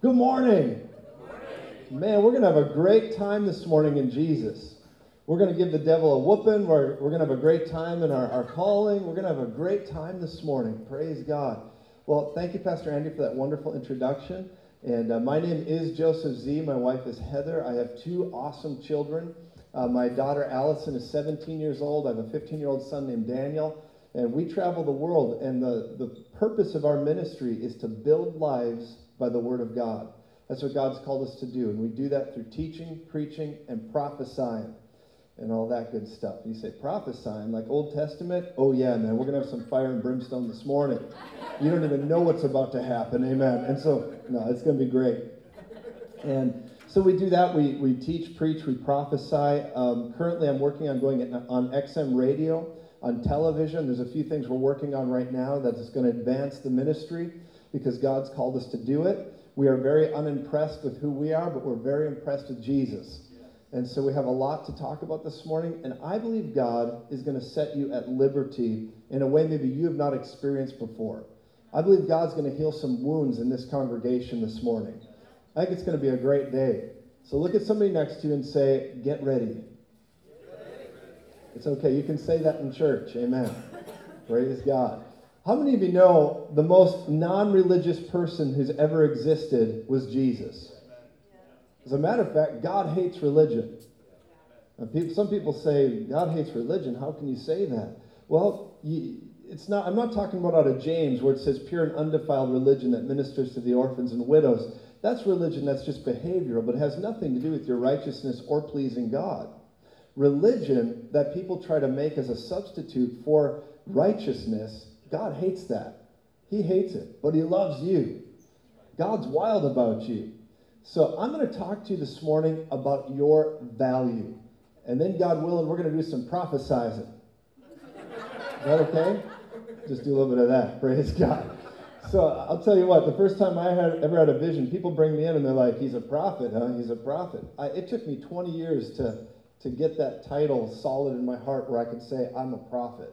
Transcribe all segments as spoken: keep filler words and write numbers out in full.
Good morning. Good morning. Man, we're going to have a great time this morning in Jesus. We're going to give the devil a whooping. We're, we're going to have a great time in our, our calling. We're going to have a great time this morning. Praise God. Well, thank you, Pastor Andy, for that wonderful introduction. And uh, my name is Joseph Z. My wife is Heather. I have two awesome children. Uh, my daughter, Allison, is seventeen years old. I have a fifteen-year-old son named Daniel. And we travel the world. And the, the purpose of our ministry is to build lives by the Word of God. That's what God's called us to do. And we do that through teaching, preaching, and prophesying, and all that good stuff. You say, prophesying, like Old Testament? Oh, yeah, man, we're going to have some fire and brimstone this morning. You don't even know what's about to happen, amen. And so, no, it's going to be great. And so we do that. We we teach, preach, we prophesy. Um, currently, I'm working on going on X M radio, on television. There's a few things we're working on right now that is going to advance the ministry, because God's called us to do it. We are very unimpressed with who we are, but we're very impressed with Jesus. And so we have a lot to talk about this morning, and I believe God is going to set you at liberty in a way maybe you have not experienced before. I believe God's going to heal some wounds in this congregation this morning. I think it's going to be a great day. So look at somebody next to you and say, get ready. It's okay. You can say that in church. Amen. Praise God. How many of you know the most non-religious person who's ever existed was Jesus? As a matter of fact, God hates religion. People, some people say, God hates religion. How can you say that? Well, you, it's not. I'm not talking about out of James where it says pure and undefiled religion that ministers to the orphans and widows. That's religion that's just behavioral, but it has nothing to do with your righteousness or pleasing God. Religion that people try to make as a substitute for righteousness, God hates that. He hates it, but he loves you. God's wild about you. So I'm going to talk to you this morning about your value. And then, God willing, we're going to do some prophesizing. Is that okay? Just do a little bit of that. Praise God. So I'll tell you what, the first time I had, ever had a vision, people bring me in and they're like, he's a prophet, huh? He's a prophet. I, it took me twenty years to, to get that title solid in my heart where I could say, I'm a prophet.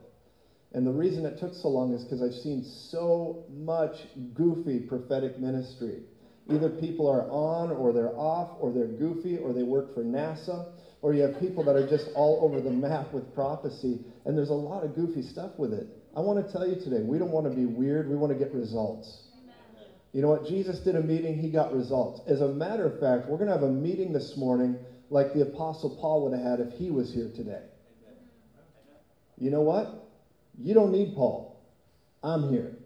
And the reason it took so long is because I've seen so much goofy prophetic ministry. Either people are on or they're off or they're goofy or they work for NASA, or you have people that are just all over the map with prophecy, and there's a lot of goofy stuff with it. I want to tell you today, we don't want to be weird. We want to get results. Amen. You know what? Jesus did a meeting. He got results. As a matter of fact, we're going to have a meeting this morning like the Apostle Paul would have had if he was here today. You know what? You don't need Paul. I'm here.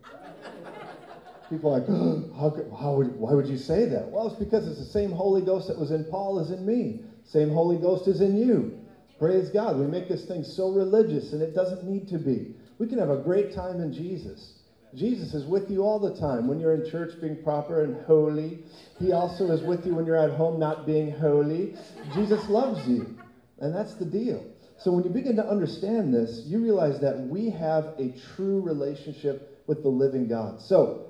People are like, oh, how could, how would, why would you say that? Well, it's because it's the same Holy Ghost that was in Paul is in me. Same Holy Ghost is in you. Praise God. We make this thing so religious, and it doesn't need to be. We can have a great time in Jesus. Jesus is with you all the time. When you're in church being proper and holy, he also is with you when you're at home not being holy. Jesus loves you, and that's the deal. So when you begin to understand this, you realize that we have a true relationship with the living God. So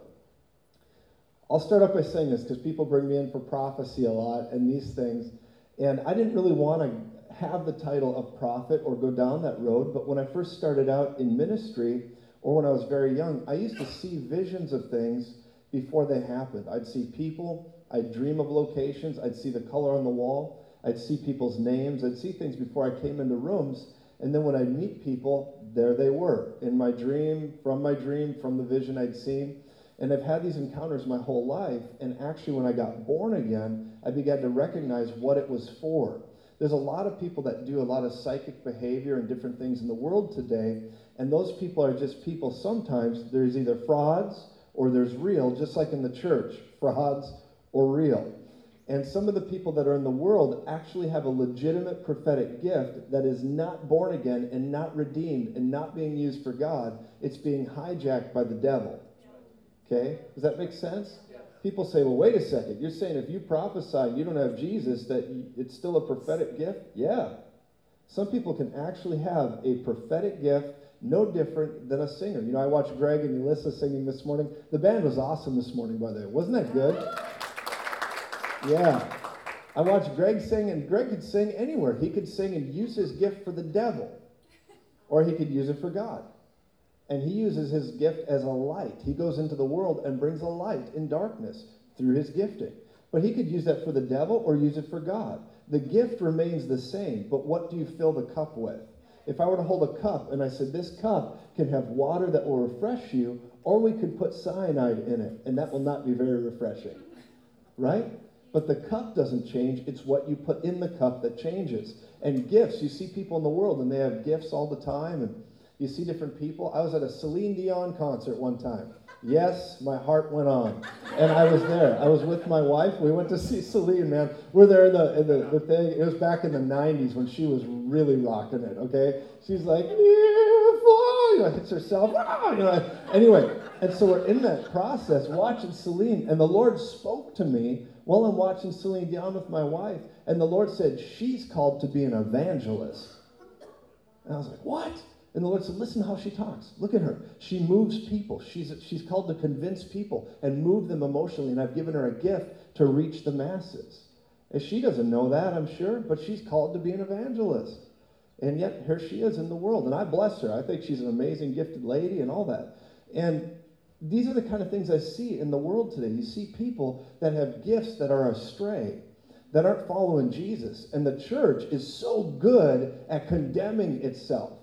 I'll start off by saying this because people bring me in for prophecy a lot and these things. And I didn't really want to have the title of prophet or go down that road. But when I first started out in ministry, or when I was very young, I used to see visions of things before they happened. I'd see people. I'd dream of locations. I'd see the color on the wall. I'd see people's names. I'd see things before I came into rooms. And then when I'd meet people, there they were. In my dream, from my dream, from the vision I'd seen. And I've had these encounters my whole life, and actually when I got born again, I began to recognize what it was for. There's a lot of people that do a lot of psychic behavior and different things in the world today, and those people are just people sometimes. There's either frauds or there's real, just like in the church, frauds or real. And some of the people that are in the world actually have a legitimate prophetic gift that is not born again and not redeemed and not being used for God. It's being hijacked by the devil. Okay? Does that make sense? Yeah. People say, well, wait a second. You're saying if you prophesy and you don't have Jesus, that it's still a prophetic gift? Yeah. Some people can actually have a prophetic gift no different than a singer. You know, I watched Greg and Alissa singing this morning. The band was awesome this morning, by the way. Wasn't that good? Yeah. I watched Greg sing, and Greg could sing anywhere. He could sing and use his gift for the devil, or he could use it for God. And he uses his gift as a light. He goes into the world and brings a light in darkness through his gifting. But he could use that for the devil or use it for God. The gift remains the same, but what do you fill the cup with? If I were to hold a cup and I said, this cup can have water that will refresh you, or we could put cyanide in it, and that will not be very refreshing, right? But the cup doesn't change. It's what you put in the cup that changes. And gifts, you see people in the world, and they have gifts all the time, and you see different people. I was at a Celine Dion concert one time. Yes, my heart went on. And I was there. I was with my wife. We went to see Celine, man. We're there in the, in the, the thing. It was back in the nineties when she was really rocking it, okay? She's like, yeah, you know, hits herself. Ah, you know. Anyway, and so we're in that process watching Celine, and the Lord spoke to me while I'm watching Celine Dion with my wife, and the Lord said, she's called to be an evangelist. And I was like, what? And the Lord said, listen how she talks. Look at her. She moves people. She's, she's called to convince people and move them emotionally, and I've given her a gift to reach the masses. And she doesn't know that, I'm sure, but she's called to be an evangelist. And yet, here she is in the world, and I bless her. I think she's an amazing, gifted lady and all that. And these are the kind of things I see in the world today. You see people that have gifts that are astray, that aren't following Jesus. And the church is so good at condemning itself.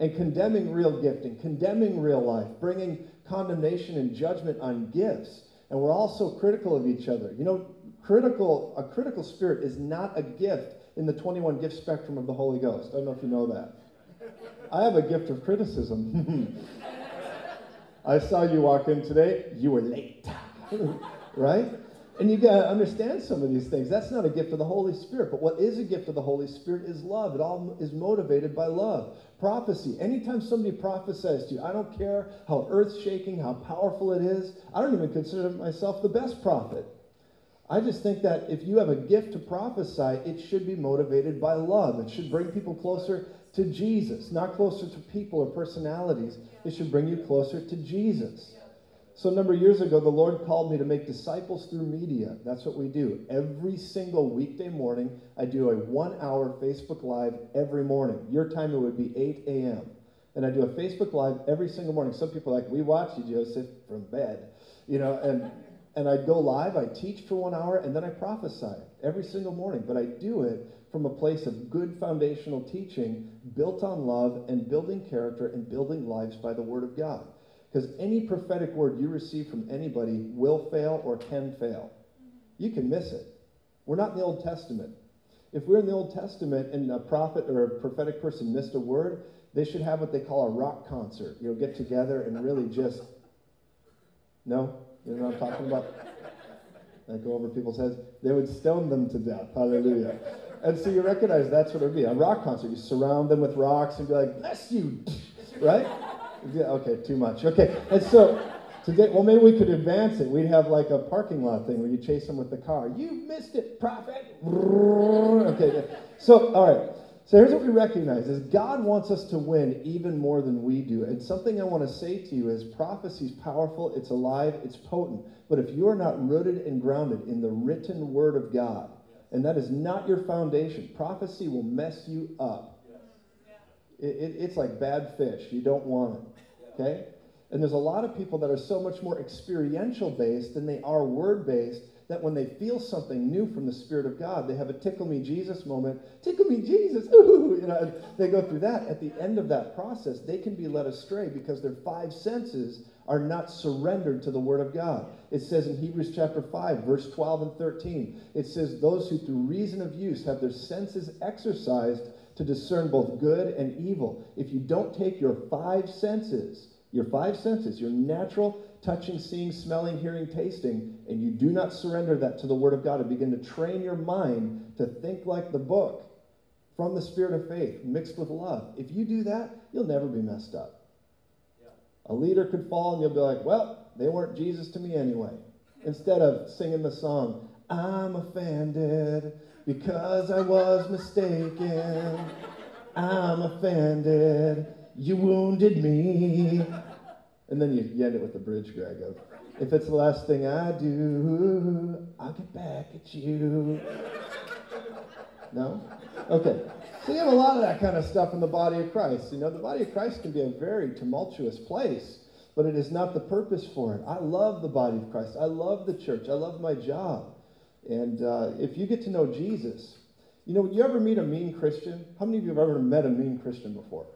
And condemning real gifting, condemning real life, bringing condemnation and judgment on gifts. And we're all so critical of each other. You know, critical a critical spirit is not a gift in the twenty-one gift spectrum of the Holy Ghost. I don't know if you know that. I have a gift of criticism. I saw you walk in today. You were late. Right? And you got to understand some of these things. That's not a gift of the Holy Spirit. But what is a gift of the Holy Spirit is love. It all is motivated by love. Prophecy. Anytime somebody prophesies to you, I don't care how earth-shaking, how powerful it is. I don't even consider myself the best prophet. I just think that if you have a gift to prophesy, it should be motivated by love. It should bring people closer to Jesus, not closer to people or personalities. It should bring you closer to Jesus. So a number of years ago, the Lord called me to make disciples through media. That's what we do. Every single weekday morning, I do a one-hour Facebook Live every morning. Your time, it would be eight a.m. And I do a Facebook Live every single morning. Some people are like, we watch you, Joseph, from bed. You know, and, and I go live, I teach for one hour, and then I prophesy every single morning. But I do it from a place of good foundational teaching, built on love and building character and building lives by the Word of God. Because any prophetic word you receive from anybody will fail or can fail. You can miss it. We're not in the Old Testament. If we're in the Old Testament and a prophet or a prophetic person missed a word, they should have what they call a rock concert. You'll get together and really just... No? You know what I'm talking about? I go over people's heads. They would stone them to death. Hallelujah. And so you recognize that's what it would be. A rock concert. You surround them with rocks and be like, bless you! Right? Yeah, okay, too much. Okay, and so today, well, maybe we could advance it. We'd have like a parking lot thing where you chase them with the car. You missed it, prophet. Okay, so, all right. So here's what we recognize is God wants us to win even more than we do. And something I want to say to you is prophecy is powerful, it's alive, it's potent. But if you are not rooted and grounded in the written word of God, and that is not your foundation, prophecy will mess you up. It, it, it's like bad fish. You don't want it, okay? And there's a lot of people that are so much more experiential-based than they are word-based that when they feel something new from the Spirit of God, they have a tickle me Jesus moment. Tickle me Jesus! Ooh! You know, they go through that. At the end of that process, they can be led astray because their five senses are not surrendered to the Word of God. It says in Hebrews chapter five, verse twelve and thirteen, it says, those who through reason of use have their senses exercised to discern both good and evil. If you don't take your five senses, your five senses, your natural touching, seeing, smelling, hearing, tasting, and you do not surrender that to the Word of God and begin to train your mind to think like the book from the spirit of faith mixed with love, if you do that, you'll never be messed up. Yeah. A leader could fall and you'll be like, well, they weren't Jesus to me anyway. Instead of singing the song, I'm offended, because I was mistaken, I'm offended, you wounded me. And then you, you end it with the bridge, Greg, of, if it's the last thing I do, I'll get back at you. No? Okay. So you have a lot of that kind of stuff in the body of Christ. You know, the body of Christ can be a very tumultuous place. but it is not the purpose for it. I love the body of Christ. I love the church. I love my job. And uh, if you get to know Jesus, you know, you ever meet a mean Christian? How many of you have ever met a mean Christian before?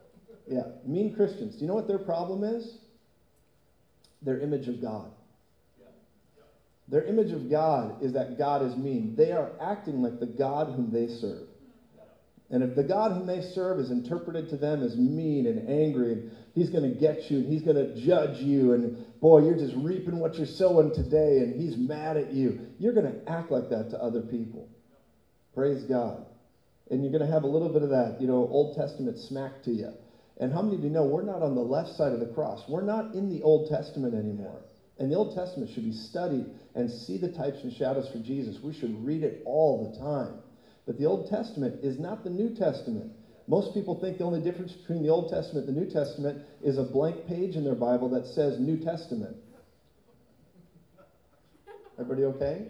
Yeah, mean Christians. Do you know what their problem is? Their image of God. Their image of God is that God is mean. They are acting like the God whom they serve. And if the God whom they serve is interpreted to them as mean and angry, and he's going to get you, and he's going to judge you, and boy, you're just reaping what you're sowing today, and he's mad at you, you're going to act like that to other people. Praise God. And you're going to have a little bit of that, you know, Old Testament smack to you. And how many of you know we're not on the left side of the cross? We're not in the Old Testament anymore. And the Old Testament should be studied and see the types and shadows for Jesus. We should read it all the time. But the Old Testament is not the New Testament. Most people think the only difference between the Old Testament and the New Testament is a blank page in their Bible that says New Testament. Everybody okay?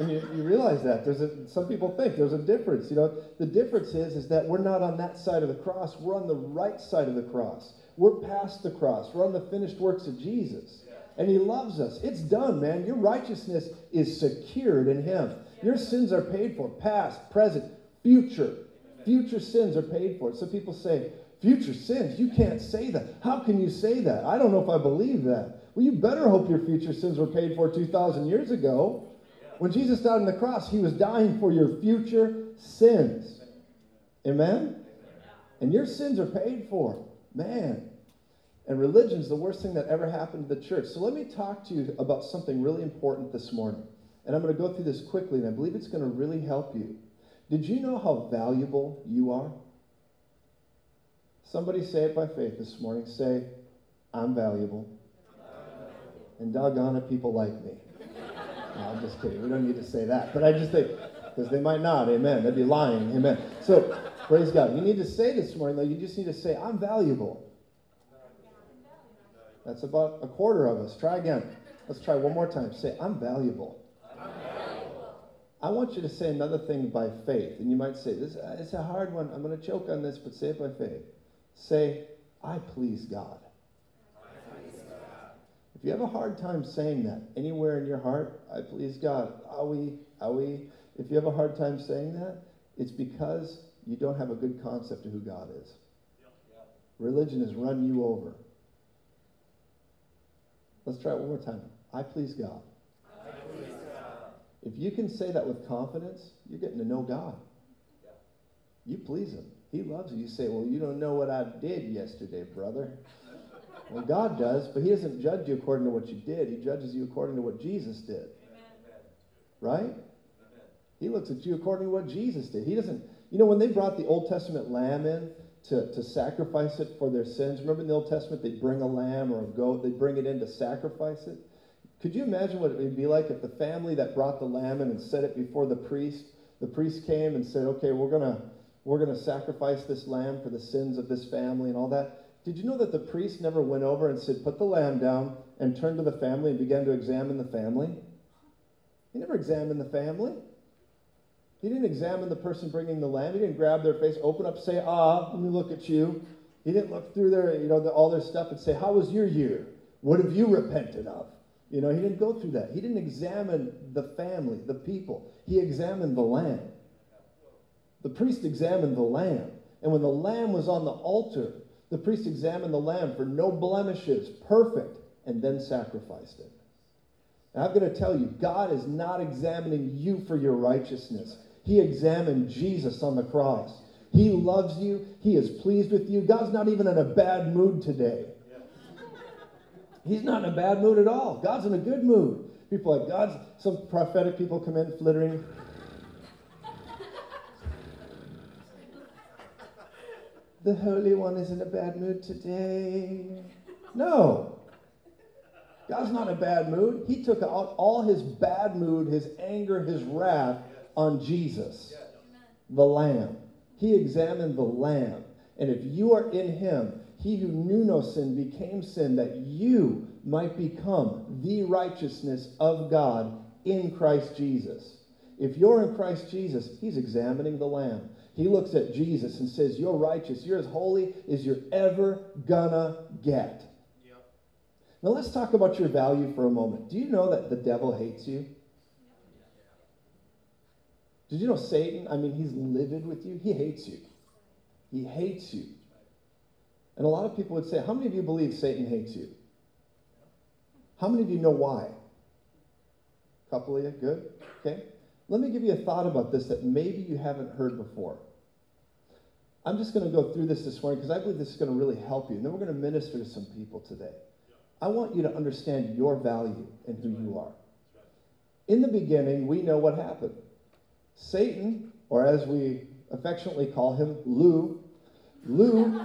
And you, you realize that. There's a, some people think there's a difference. You know, the difference is, is that we're not on that side of the cross. We're on the right side of the cross. We're past the cross. We're on the finished works of Jesus. And he loves us. It's done, man. Your righteousness is secured in him. Your sins are paid for. Past, present, future. Future sins are paid for. So people say, future sins? You can't say that. How can you say that? I don't know if I believe that. Well, you better hope your future sins were paid for two thousand years ago. When Jesus died on the cross, he was dying for your future sins. Amen? And your sins are paid for. Man. And religion's the worst thing that ever happened to the church. So let me talk to you about something really important this morning. And I'm going to go through this quickly, and I believe it's going to really help you. Did you know how valuable you are? Somebody say it by faith this morning. Say, I'm valuable. And doggone it, people like me. No, I'm just kidding. We don't need to say that. But I just think, because they might not. Amen. They'd be lying. Amen. So, praise God. You need to say this morning, though. You just need to say, I'm valuable. That's about a quarter of us. Try again. Let's try one more time. Say, I'm valuable. I'm valuable. I want you to say another thing by faith. And you might say, this it's a hard one. I'm going to choke on this, but say it by faith. Say, I please God. I please God. If you have a hard time saying that anywhere in your heart, I please God. Owie, owie. If you have a hard time saying that, it's because you don't have a good concept of who God is. Religion has run you over. Let's try it one more time. I please God. I please God. If you can say that with confidence, you're getting to know God. Yeah. You please him. He loves you. You say, well, you don't know what I did yesterday, brother. Well, God does, but he doesn't judge you according to what you did. He judges you according to what Jesus did. Amen. Right? Amen. He looks at you according to what Jesus did. He doesn't, you know, when they brought the Old Testament lamb in, To, to sacrifice it for their sins. Remember in the Old Testament, they'd bring a lamb or a goat. They'd bring it in to sacrifice it. Could you imagine what it would be like if the family that brought the lamb in and set it before the priest, the priest came and said, okay, we're going we're gonna to sacrifice this lamb for the sins of this family and all that. Did you know that the priest never went over and said, put the lamb down and turned to the family and began to examine the family? He never examined the family. He didn't examine the person bringing the lamb. He didn't grab their face, open up, say, ah, let me look at you. He didn't look through their, you know, the, all their stuff and say, how was your year? What have you repented of? You know, he didn't go through that. He didn't examine the family, the people. He examined the lamb. The priest examined the lamb. And when the lamb was on the altar, the priest examined the lamb for no blemishes, perfect, and then sacrificed it. Now, I'm going to tell you, God is not examining you for your righteousness. He examined Jesus on the cross. He loves you. He is pleased with you. God's not even in a bad mood today. He's not in a bad mood at all. God's in a good mood. People like God's, some prophetic people come in flittering. The Holy One is in a bad mood today. No. God's not in a bad mood. He took out all his bad mood, his anger, his wrath, on Jesus, the Lamb. He examined the Lamb. And if you are in him, he who knew no sin became sin that you might become the righteousness of God in Christ Jesus. If you're in Christ Jesus, he's examining the Lamb. He looks at Jesus and says, you're righteous. You're as holy as you're ever gonna get. Yep. Now let's talk about your value for a moment. Do you know that the devil hates you? Did you know Satan, I mean, he's livid with you. He hates you. He hates you. And a lot of people would say, how many of you believe Satan hates you? How many of you know why? A couple of you, good, okay. Let me give you a thought about this that maybe you haven't heard before. I'm just going to go through this this morning because I believe this is going to really help you. And then we're going to minister to some people today. I want you to understand your value and who you are. In the beginning, we know what happened. Satan, or as we affectionately call him, Lou, Lou,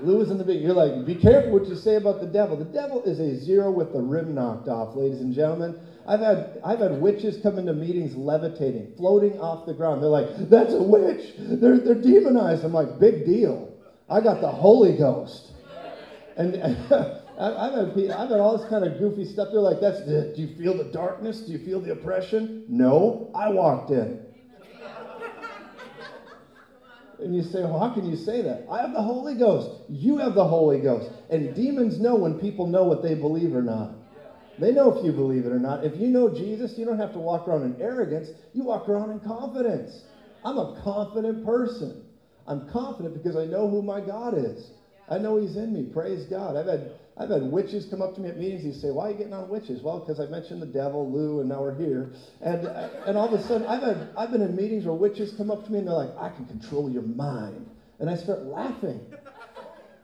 Lou is in the beginning. You're like, be careful what you say about the devil. The devil is a zero with the rim knocked off, ladies and gentlemen. I've had I've had witches come into meetings levitating, floating off the ground. They're like, that's a witch. They're they're demonized. I'm like, big deal. I got the Holy Ghost. And, and I've had I've had all this kind of goofy stuff. They're like, that's do you feel the darkness? Do you feel the oppression? No, I walked in. And you say, well, how can you say that? I have the Holy Ghost. You have the Holy Ghost. And demons know when people know what they believe or not. They know if you believe it or not. If you know Jesus, you don't have to walk around in arrogance. You walk around in confidence. I'm a confident person. I'm confident because I know who my God is. I know he's in me. Praise God. I've had I've had witches come up to me at meetings and say, why are you getting on witches? Well, because I mentioned the devil, Lou, and now we're here. And and all of a sudden, I've had I've been in meetings where witches come up to me and they're like, I can control your mind. And I start laughing.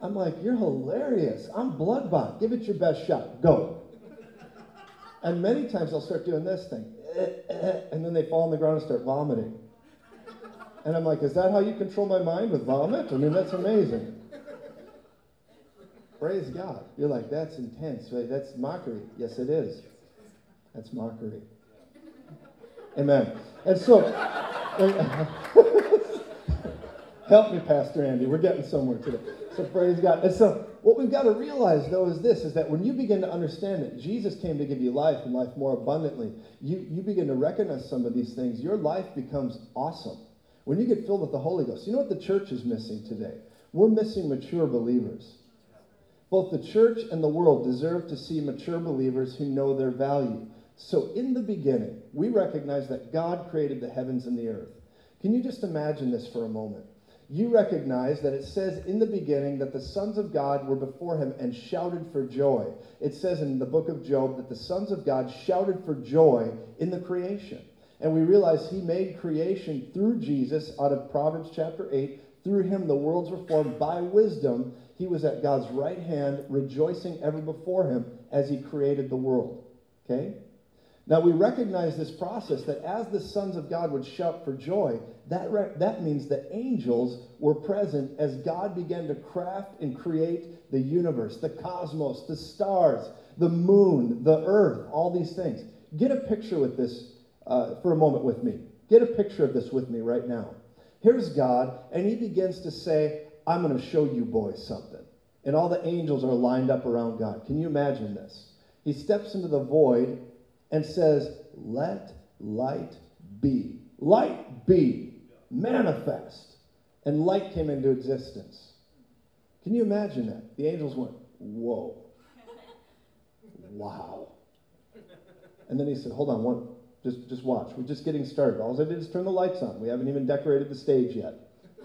I'm like, you're hilarious. I'm blood-bought. Give it your best shot. Go. And many times I'll start doing this thing. And then they fall on the ground and start vomiting. And I'm like, is that how you control my mind, with vomit? I mean, that's amazing. Praise God. You're like, that's intense. Right? That's mockery. Yes, it is. That's mockery. Amen. And so, help me, Pastor Andy. We're getting somewhere today. So praise God. And so what we've got to realize, though, is this, is that when you begin to understand that Jesus came to give you life and life more abundantly, you, you begin to recognize some of these things. Your life becomes awesome. When you get filled with the Holy Ghost, you know what the church is missing today? We're missing mature believers. Both the church and the world deserve to see mature believers who know their value. So in the beginning, we recognize that God created the heavens and the earth. Can you just imagine this for a moment? You recognize that it says in the beginning that the sons of God were before him and shouted for joy. It says in the book of Job that the sons of God shouted for joy in the creation. And we realize he made creation through Jesus out of Proverbs chapter eight. Through him the worlds were formed by wisdom. He was at God's right hand, rejoicing ever before him as he created the world. Okay? Now we recognize this process that as the sons of God would shout for joy, that re- that means the angels were present as God began to craft and create the universe, the cosmos, the stars, the moon, the earth, all these things. Get a picture with this uh, for a moment with me. Get a picture of this with me right now. Here's God, and he begins to say, I'm going to show you boys something. And all the angels are lined up around God. Can you imagine this? He steps into the void and says, let light be. Light be. Manifest. And light came into existence. Can you imagine that? The angels went, whoa. Wow. And then he said, hold on, one, just, just watch. We're just getting started. All I did is turn the lights on. We haven't even decorated the stage yet.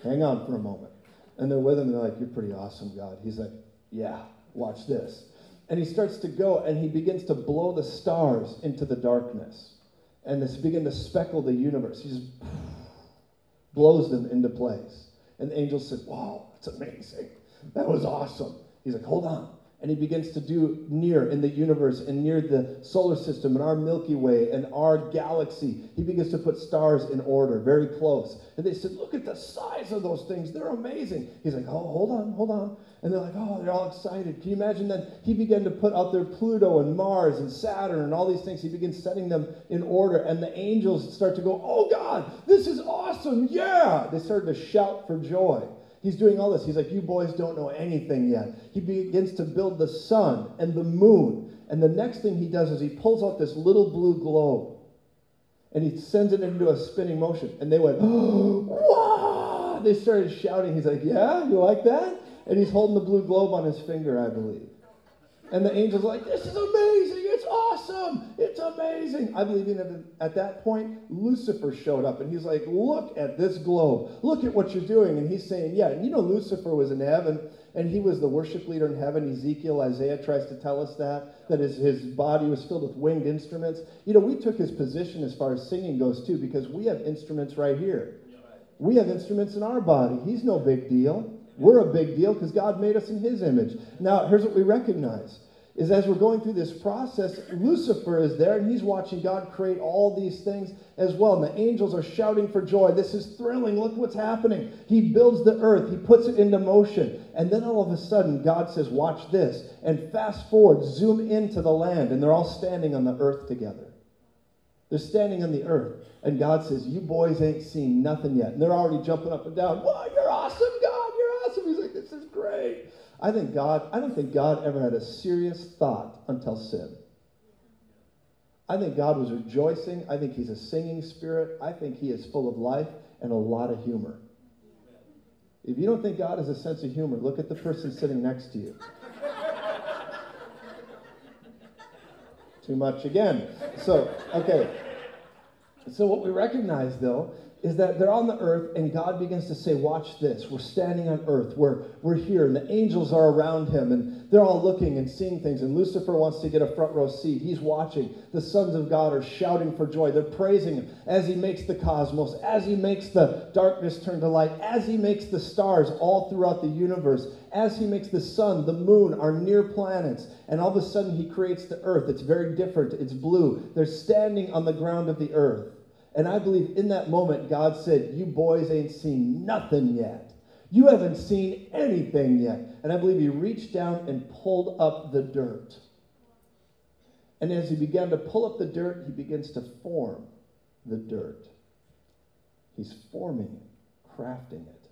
Hang on for a moment. And they're with him, and they're like, you're pretty awesome, God. He's like, yeah, watch this. And he starts to go, and he begins to blow the stars into the darkness. And this begin to speckle the universe. He just blows them into place. And the angel said, wow, that's amazing. That was awesome. He's like, hold on. And he begins to do near in the universe and near the solar system and our Milky Way and our galaxy. He begins to put stars in order, very close. And they said, look at the size of those things. They're amazing. He's like, oh, hold on, hold on. And they're like, oh, they're all excited. Can you imagine that? He began to put out there Pluto and Mars and Saturn and all these things. He begins setting them in order. And the angels start to go, oh, God, this is awesome. Yeah. They started to shout for joy. He's doing all this. He's like, you boys don't know anything yet. He begins to build the sun and the moon. And the next thing he does is he pulls out this little blue globe. And he sends it into a spinning motion. And they went, oh, wow! They started shouting. He's like, yeah, you like that? And he's holding the blue globe on his finger, I believe. And the angel's like, this is amazing. It's awesome. It's amazing. I believe even at that point, Lucifer showed up and he's like, look at this globe. Look at what you're doing. And he's saying, yeah, and you know, Lucifer was in heaven and he was the worship leader in heaven. Ezekiel, Isaiah tries to tell us that, that his, his body was filled with winged instruments. You know, we took his position as far as singing goes too, because we have instruments right here. We have instruments in our body. He's no big deal. We're a big deal because God made us in his image. Now, here's what we recognize is as we're going through this process, Lucifer is there and he's watching God create all these things as well. And the angels are shouting for joy. This is thrilling. Look what's happening. He builds the earth. He puts it into motion. And then all of a sudden, God says, watch this. And fast forward, zoom into the land. And they're all standing on the earth together. They're standing on the earth. And God says, you boys ain't seen nothing yet. And they're already jumping up and down. Wow, you're awesome, God. He's like, this is great. I think God, I don't think God ever had a serious thought until sin. I think God was rejoicing. I think he's a singing spirit. I think he is full of life and a lot of humor. If you don't think God has a sense of humor, look at the person sitting next to you. Too much again. So, okay. So what we recognize, though, is that they're on the earth, and God begins to say, watch this. We're standing on earth. We're, we're here, and the angels are around him, and they're all looking and seeing things, and Lucifer wants to get a front row seat. He's watching. The sons of God are shouting for joy. They're praising him as he makes the cosmos, as he makes the darkness turn to light, as he makes the stars all throughout the universe, as he makes the sun, the moon, our near planets, and all of a sudden he creates the earth. It's very different. It's blue. They're standing on the ground of the earth. And I believe in that moment, God said, you boys ain't seen nothing yet. You haven't seen anything yet. And I believe he reached down and pulled up the dirt. And as he began to pull up the dirt, he begins to form the dirt. He's forming it, crafting it.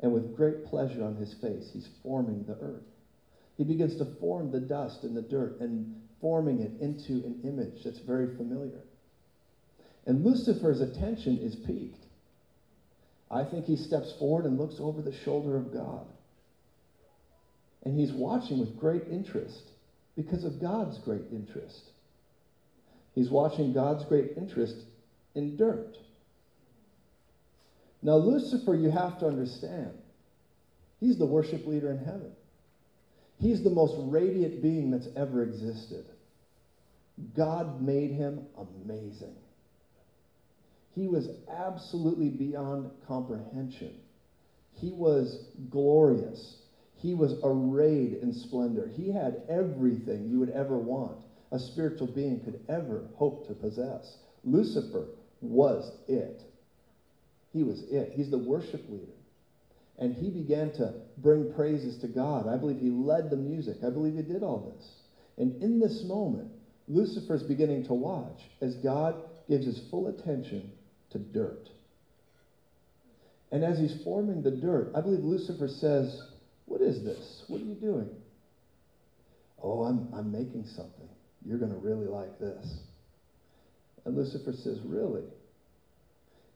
And with great pleasure on his face, he's forming the earth. He begins to form the dust and the dirt and forming it into an image that's very familiar. And Lucifer's attention is piqued. I think he steps forward and looks over the shoulder of God. And he's watching with great interest because of God's great interest. He's watching God's great interest in dirt. Now, Lucifer, you have to understand, he's the worship leader in heaven. He's the most radiant being that's ever existed. God made him amazing. He was absolutely beyond comprehension. He was glorious. He was arrayed in splendor. He had everything you would ever want a spiritual being could ever hope to possess. Lucifer was it. He was it. He's the worship leader. And he began to bring praises to God. I believe he led the music. I believe he did all this. And in this moment, Lucifer's beginning to watch as God gives his full attention to dirt. And as he's forming the dirt, I believe Lucifer says, what is this? What are you doing? Oh, I'm, I'm making something. You're going to really like this. And Lucifer says, really?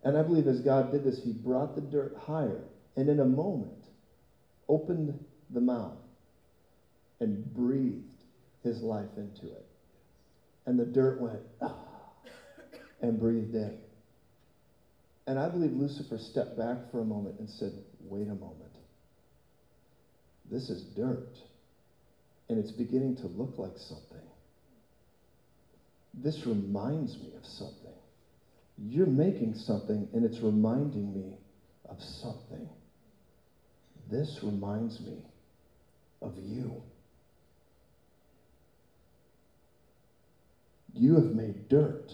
And I believe as God did this, he brought the dirt higher and in a moment opened the mouth and breathed his life into it. And the dirt went, ah, and breathed in. And I believe Lucifer stepped back for a moment and said, wait a moment. This is dirt. And it's beginning to look like something. This reminds me of something. You're making something and it's reminding me of something. This reminds me of you. You have made dirt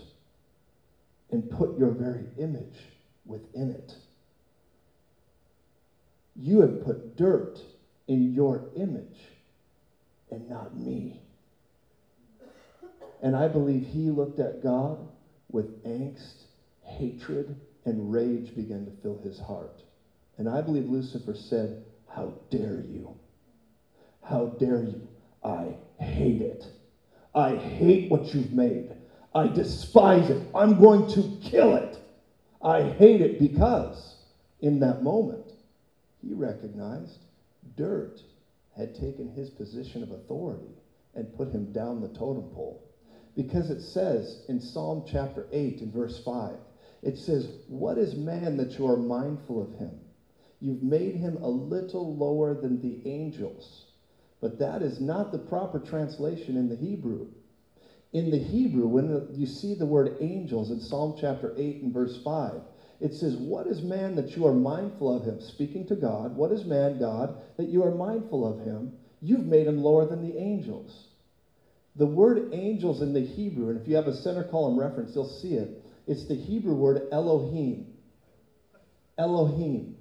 and put your very image within it. You have put dirt in your image and not me. And I believe he looked at God with angst, hatred, and rage began to fill his heart. And I believe Lucifer said, how dare you? How dare you? I hate it. I hate what you've made. I despise it. I'm going to kill it. I hate it because in that moment, he recognized dirt had taken his position of authority and put him down the totem pole. Because it says in Psalm chapter eight and verse five, it says, "What is man that you are mindful of him? You've made him a little lower than the angels." But that is not the proper translation in the Hebrew. In the Hebrew, when you see the word angels in Psalm chapter eight and verse five, it says, "What is man that you are mindful of him?" Speaking to God, what is man, God, that you are mindful of him? You've made him lower than the angels. The word angels in the Hebrew, and if you have a center column reference, you'll see it. It's the Hebrew word Elohim. Elohim.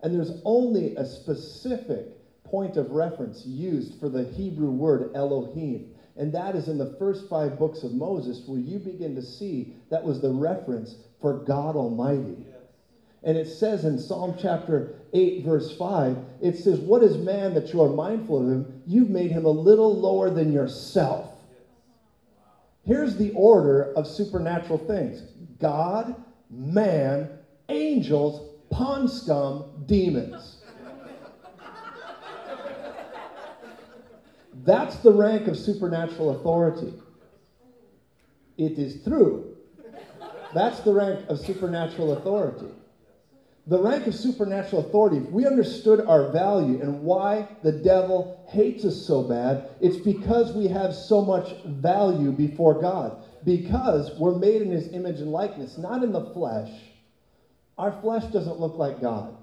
And there's only a specific point of reference used for the Hebrew word Elohim. And that is in the first five books of Moses, where you begin to see that was the reference for God Almighty. Yes. And it says in Psalm chapter eight, verse five, it says, "What is man that you are mindful of him? You've made him a little lower than yourself." Yes. Wow. Here's the order of supernatural things. God, man, angels, pond scum, demons. That's the rank of supernatural authority. It is true. That's the rank of supernatural authority. The rank of supernatural authority, if we understood our value and why the devil hates us so bad, it's because we have so much value before God. Because we're made in his image and likeness, not in the flesh. Our flesh doesn't look like God.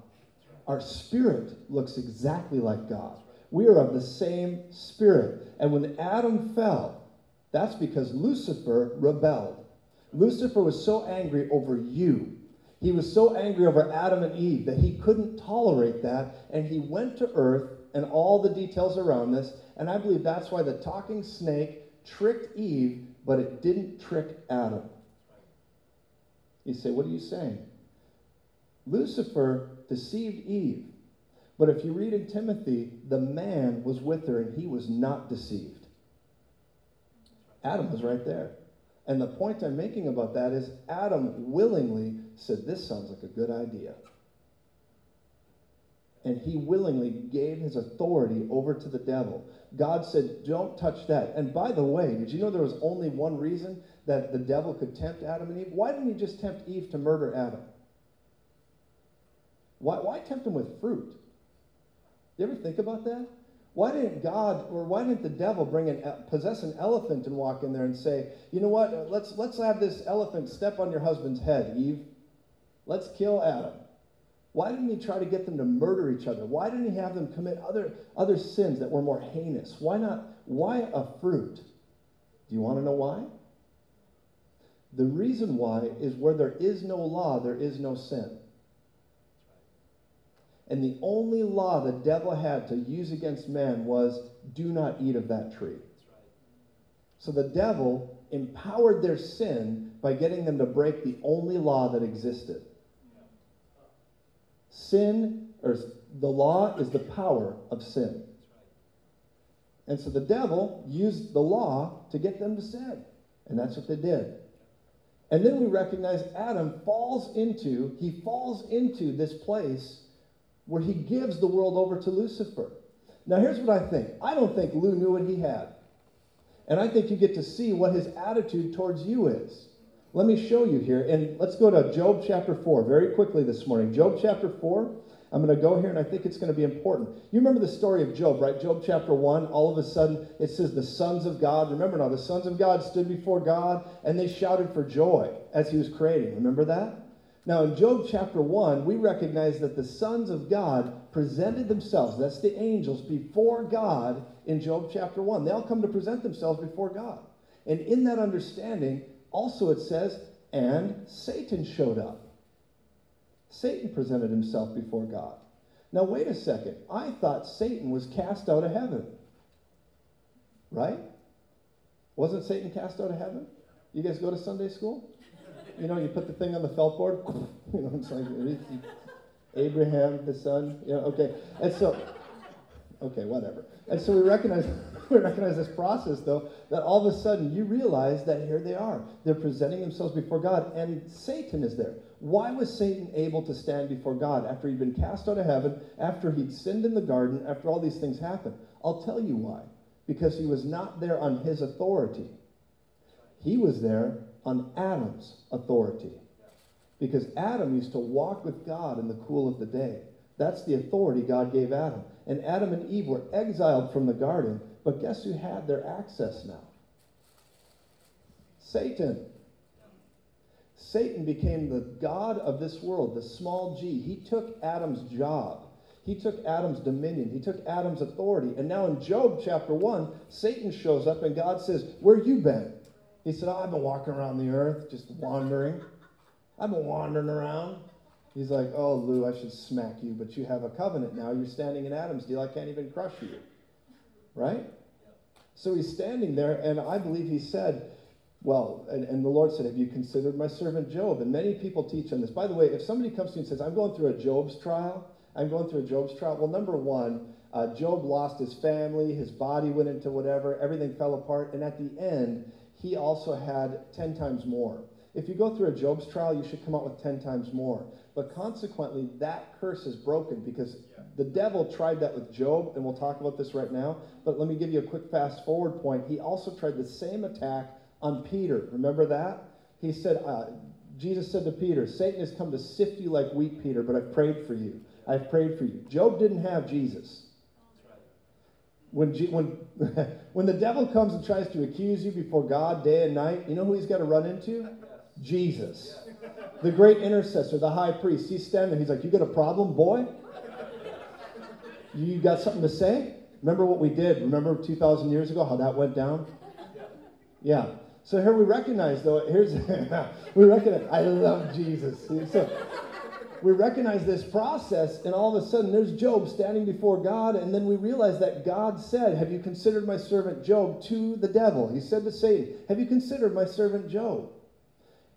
Our spirit looks exactly like God. We are of the same spirit. And when Adam fell, that's because Lucifer rebelled. Lucifer was so angry over you. He was so angry over Adam and Eve that he couldn't tolerate that. And he went to earth and all the details around this. And I believe that's why the talking snake tricked Eve, but it didn't trick Adam. You say, what are you saying? Lucifer deceived Eve. But if you read in Timothy, the man was with her and he was not deceived. Adam was right there. And the point I'm making about that is Adam willingly said, this sounds like a good idea. And he willingly gave his authority over to the devil. God said, don't touch that. And by the way, did you know there was only one reason that the devil could tempt Adam and Eve? Why didn't he just tempt Eve to murder Adam? Why, why tempt him with fruit? You ever think about that? Why didn't God, or why didn't the devil bring an, possess an elephant and walk in there and say, you know what, let's let's have this elephant step on your husband's head, Eve. Let's kill Adam. Why didn't he try to get them to murder each other? Why didn't he have them commit other, other sins that were more heinous? Why not? Why a fruit? Do you want to know why? The reason why is where there is no law, there is no sin. And the only law the devil had to use against man was, do not eat of that tree. So the devil empowered their sin by getting them to break the only law that existed. Sin, or the law, is the power of sin. And so the devil used the law to get them to sin. And that's what they did. And then we recognize Adam falls into, he falls into this place where he gives the world over to Lucifer. Now here's what I think. I don't think Lou knew what he had. And I think you get to see what his attitude towards you is. Let me show you here. And let's go to Job chapter four very quickly this morning. Job chapter four. I'm going to go here and I think it's going to be important. You remember the story of Job, right? Job chapter one, all of a sudden it says the sons of God. Remember now, the sons of God stood before God and they shouted for joy as he was creating. Remember that? Now, in Job chapter one, we recognize that the sons of God presented themselves, that's the angels, before God in Job chapter one. They all come to present themselves before God. And in that understanding, also it says, and Satan showed up. Satan presented himself before God. Now, wait a second. I thought Satan was cast out of heaven. Right? Wasn't Satan cast out of heaven? You guys go to Sunday school? You know, you put the thing on the felt board. You know, it's like Abraham, the son. You know, okay. And so okay, whatever. And so we recognize we recognize this process, though, that all of a sudden you realize that here they are. They're presenting themselves before God, and Satan is there. Why was Satan able to stand before God after he'd been cast out of heaven, after he'd sinned in the garden, after all these things happened? I'll tell you why. Because he was not there on his authority. He was there on Adam's authority. Because Adam used to walk with God in the cool of the day. That's the authority God gave Adam. And Adam and Eve were exiled from the garden. But guess who had their access now? Satan. Satan became the god of this world, the small g. He took Adam's job. He took Adam's dominion. He took Adam's authority. And now in Job chapter one, Satan shows up and God says, where you been? He said, oh, I've been walking around the earth, just wandering. I've been wandering around. He's like, oh, Lou, I should smack you, but you have a covenant now. You're standing in Adam's deal. I can't even crush you. Right? So he's standing there, and I believe he said, well, and, and the Lord said, have you considered my servant Job? And many people teach on this. By the way, if somebody comes to you and says, I'm going through a Job's trial, I'm going through a Job's trial. Well, number one, uh, Job lost his family. His body went into whatever. Everything fell apart. And at the end, he also had ten times more. If you go through a Job's trial, you should come out with ten times more. But consequently, that curse is broken because yeah. the devil tried that with Job, and we'll talk about this right now. But let me give you a quick fast forward point. He also tried the same attack on Peter. Remember that? He said, uh, Jesus said to Peter, Satan has come to sift you like wheat, Peter, but I've prayed for you. I've prayed for you. Job didn't have Jesus. When, G- when, when the devil comes and tries to accuse you before God day and night, you know who he's got to run into? Jesus, the great intercessor, the high priest. He's standing there. He's like, you got a problem, boy? You got something to say? Remember what we did? Remember two thousand years ago how that went down? Yeah. So here we recognize, though, here's, we recognize, I love Jesus. So we recognize this process, and all of a sudden there's Job standing before God, and then we realize that God said, have you considered my servant Job, to the devil? He said to Satan, have you considered my servant Job?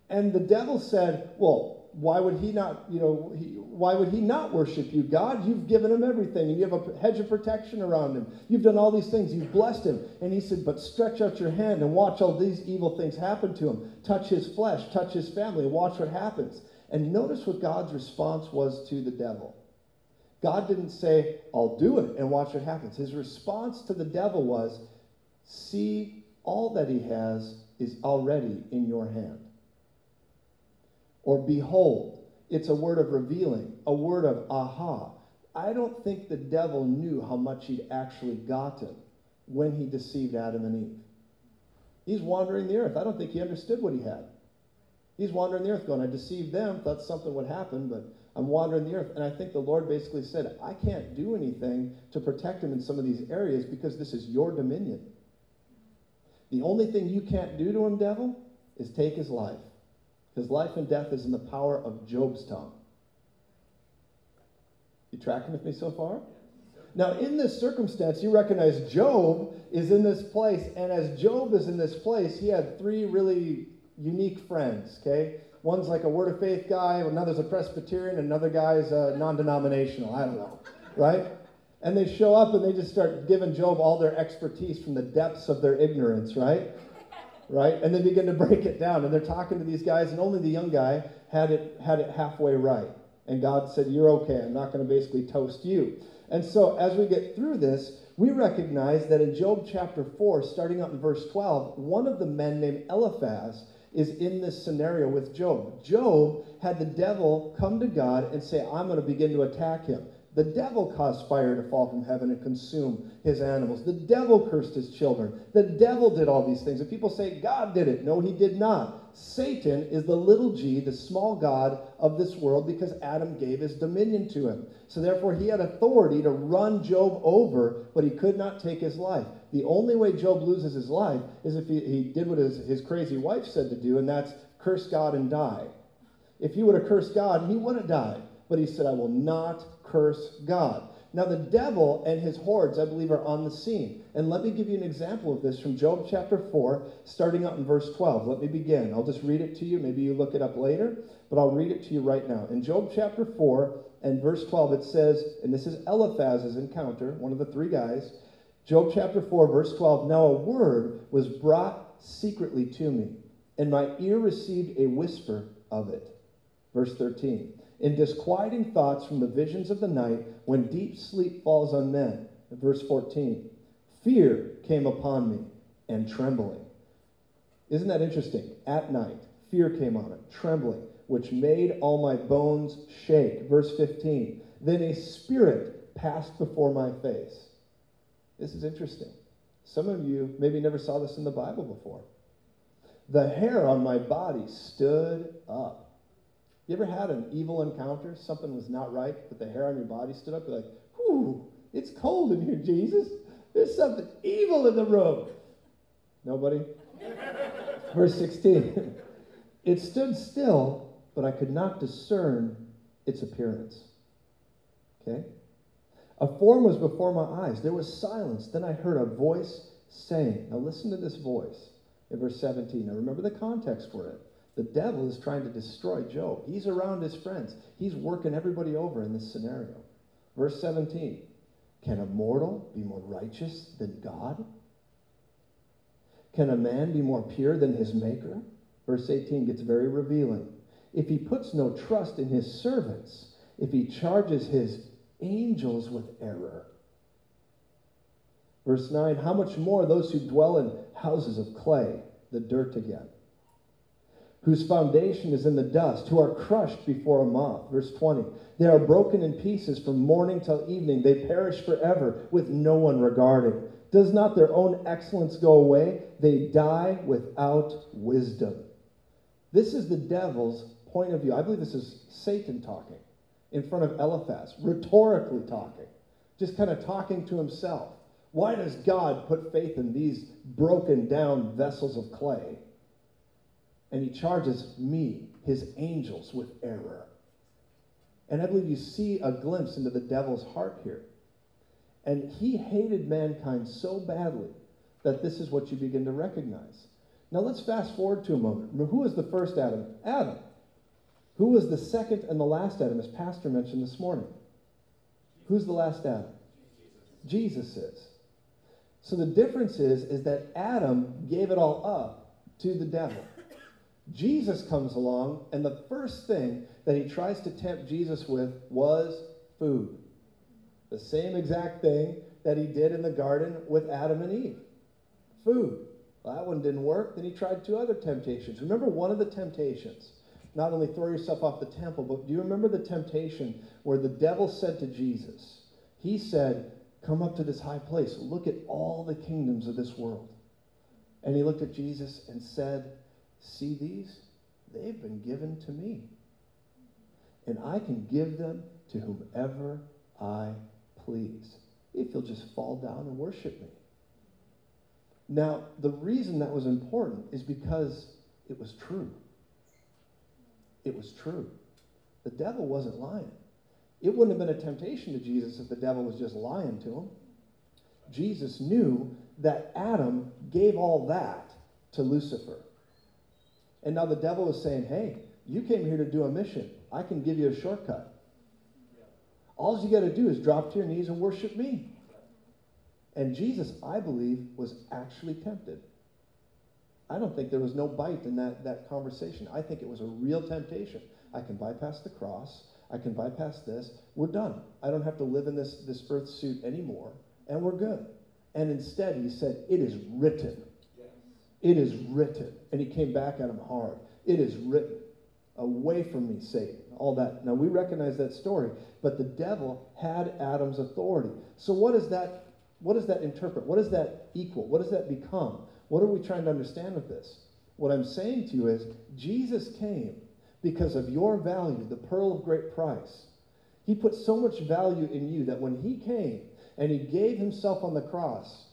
And the devil said, well, why would he not, you know, he, why would he not worship you, God? You've given him everything, and you have a hedge of protection around him. You've done all these things. You've blessed him. And he said, but stretch out your hand and watch all these evil things happen to him. Touch his flesh, touch his family, watch what happens. And notice what God's response was to the devil. God didn't say, I'll do it and watch what happens. His response to the devil was, see, all that he has is already in your hand. Or behold, it's a word of revealing, a word of aha. I don't think the devil knew how much he'd actually gotten when he deceived Adam and Eve. He's wandering the earth. I don't think he understood what he had. He's wandering the earth going, I deceived them, thought something would happen, but I'm wandering the earth. And I think the Lord basically said, I can't do anything to protect him in some of these areas because this is your dominion. The only thing you can't do to him, devil, is take his life. Because life and death is in the power of Job's tongue. You tracking with me so far? Now, in this circumstance, you recognize Job is in this place. And as Job is in this place, he had three really unique friends, okay? One's like a Word of Faith guy, another's a Presbyterian, another guy's a non-denominational, I don't know, right? And they show up and they just start giving Job all their expertise from the depths of their ignorance, right? Right? And they begin to break it down. And they're talking to these guys, and only the young guy had it had it halfway right. And God said, you're okay. I'm not going to basically toast you. And so as we get through this, we recognize that in Job chapter four, starting out in verse twelve, one of the men named Eliphaz is in this scenario with Job. Job had the devil come to God and say, I'm going to begin to attack him. The devil caused fire to fall from heaven and consume his animals. The devil cursed his children. The devil did all these things. And people say, God did it. No, he did not. Satan is the little g, the small god of this world, because Adam gave his dominion to him. So therefore, he had authority to run Job over, but he could not take his life. The only way Job loses his life is if he, he did what his, his crazy wife said to do, and that's curse God and die. If he would have cursed God, he would have died. But he said, I will not curse God. Now the devil and his hordes, I believe, are on the scene. And let me give you an example of this from Job chapter four, starting out in verse twelve. Let me begin. I'll just read it to you. Maybe you look it up later, but I'll read it to you right now. In Job chapter four and verse twelve, it says, and this is Eliphaz's encounter, one of the three guys, Job chapter four, verse twelve, now a word was brought secretly to me, and my ear received a whisper of it. Verse thirteen, in disquieting thoughts from the visions of the night, when deep sleep falls on men. Verse fourteen, fear came upon me and trembling. Isn't that interesting? At night, fear came on it, trembling, which made all my bones shake. Verse fifteen, then a spirit passed before my face. This is interesting. Some of you maybe never saw this in the Bible before. The hair on my body stood up. You ever had an evil encounter? Something was not right, but the hair on your body stood up? You're like, whew, it's cold in here, Jesus. There's something evil in the room. Nobody? Verse sixteen. It stood still, but I could not discern its appearance. Okay? A form was before my eyes. There was silence. Then I heard a voice saying, now listen to this voice in verse seventeen. Now remember the context for it. The devil is trying to destroy Job. He's around his friends. He's working everybody over in this scenario. Verse seventeen, can a mortal be more righteous than God? Can a man be more pure than his maker? Verse eighteen gets very revealing. If he puts no trust in his servants, if he charges his angels with error. Verse nine, how much more those who dwell in houses of clay, the dirt again, whose foundation is in the dust, who are crushed before a moth. Verse twenty, they are broken in pieces from morning till evening. They perish forever with no one regarding. Does not their own excellence go away? They die without wisdom. This is the devil's point of view. I believe this is Satan talking in front of Eliphaz, rhetorically talking, just kind of talking to himself. Why does God put faith in these broken down vessels of clay? And he charges me, his angels, with error. And I believe you see a glimpse into the devil's heart here. And he hated mankind so badly that this is what you begin to recognize. Now let's fast forward to a moment. Remember, who was the first Adam? Adam. Who was the second and the last Adam, as Pastor mentioned this morning? Who's the last Adam? Jesus is. So the difference is, is that Adam gave it all up to the devil. Jesus comes along, and the first thing that he tries to tempt Jesus with was food. The same exact thing that he did in the garden with Adam and Eve. Food. Well, that one didn't work. Then he tried two other temptations. Remember one of the temptations? Not only throw yourself off the temple, but do you remember the temptation where the devil said to Jesus, he said, come up to this high place. Look at all the kingdoms of this world. And he looked at Jesus and said, see these? They've been given to me. And I can give them to whomever I please, if you'll just fall down and worship me. Now, the reason that was important is because it was true. It was true. The devil wasn't lying. It wouldn't have been a temptation to Jesus if the devil was just lying to him. Jesus knew that Adam gave all that to Lucifer. And now the devil is saying, hey, you came here to do a mission. I can give you a shortcut. All you got to do is drop to your knees and worship me. And Jesus, I believe, was actually tempted. I don't think there was no bite in that, that conversation. I think it was a real temptation. I can bypass the cross. I can bypass this. We're done. I don't have to live in this, this earth suit anymore. And we're good. And instead, he said, it is written. It is written. And he came back at him hard. It is written. Away from me, Satan. All that. Now, we recognize that story, but the devil had Adam's authority. So what does that, what does that interpret? What does that equal? What does that become? What are we trying to understand with this? What I'm saying to you is Jesus came because of your value, the pearl of great price. He put so much value in you that when he came and he gave himself on the cross,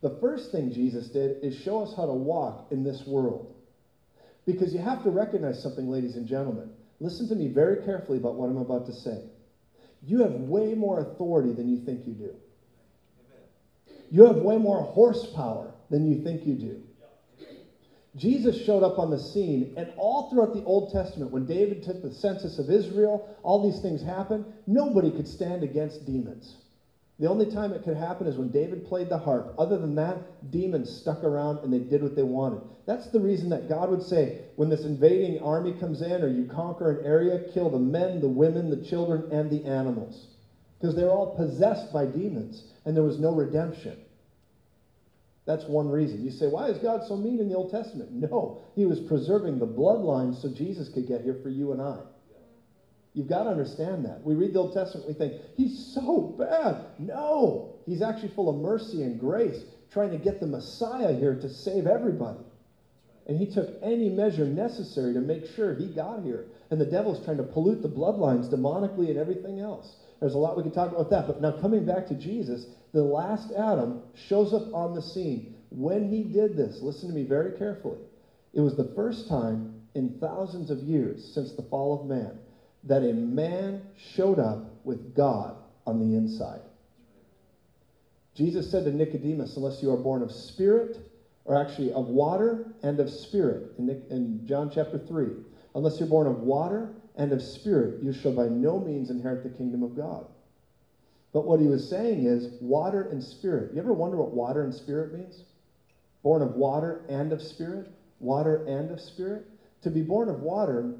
the first thing Jesus did is show us how to walk in this world. Because you have to recognize something, ladies and gentlemen. Listen to me very carefully about what I'm about to say. You have way more authority than you think you do. You have way more horsepower than you think you do. Jesus showed up on the scene, and all throughout the Old Testament, when David took the census of Israel, all these things happened. Nobody could stand against demons. The only time it could happen is when David played the harp. Other than that, demons stuck around and they did what they wanted. That's the reason that God would say, when this invading army comes in or you conquer an area, kill the men, the women, the children, and the animals. Because they're all possessed by demons, and there was no redemption. That's one reason. You say, why is God so mean in the Old Testament? No, he was preserving the bloodline so Jesus could get here for you and I. You've got to understand that. We read the Old Testament, we think, he's so bad. No, he's actually full of mercy and grace, trying to get the Messiah here to save everybody. And he took any measure necessary to make sure he got here. And the devil's trying to pollute the bloodlines demonically and everything else. There's a lot we could talk about with that. But now coming back to Jesus, the last Adam shows up on the scene. When he did this, listen to me very carefully, it was the first time in thousands of years since the fall of man that a man showed up with God on the inside. Jesus said to Nicodemus, unless you are born of spirit, or actually of water and of spirit, in, in John chapter three, unless you're born of water and of spirit, you shall by no means inherit the kingdom of God. But what he was saying is water and spirit. You ever wonder what water and spirit means? Born of water and of spirit? Water and of spirit? To be born of water,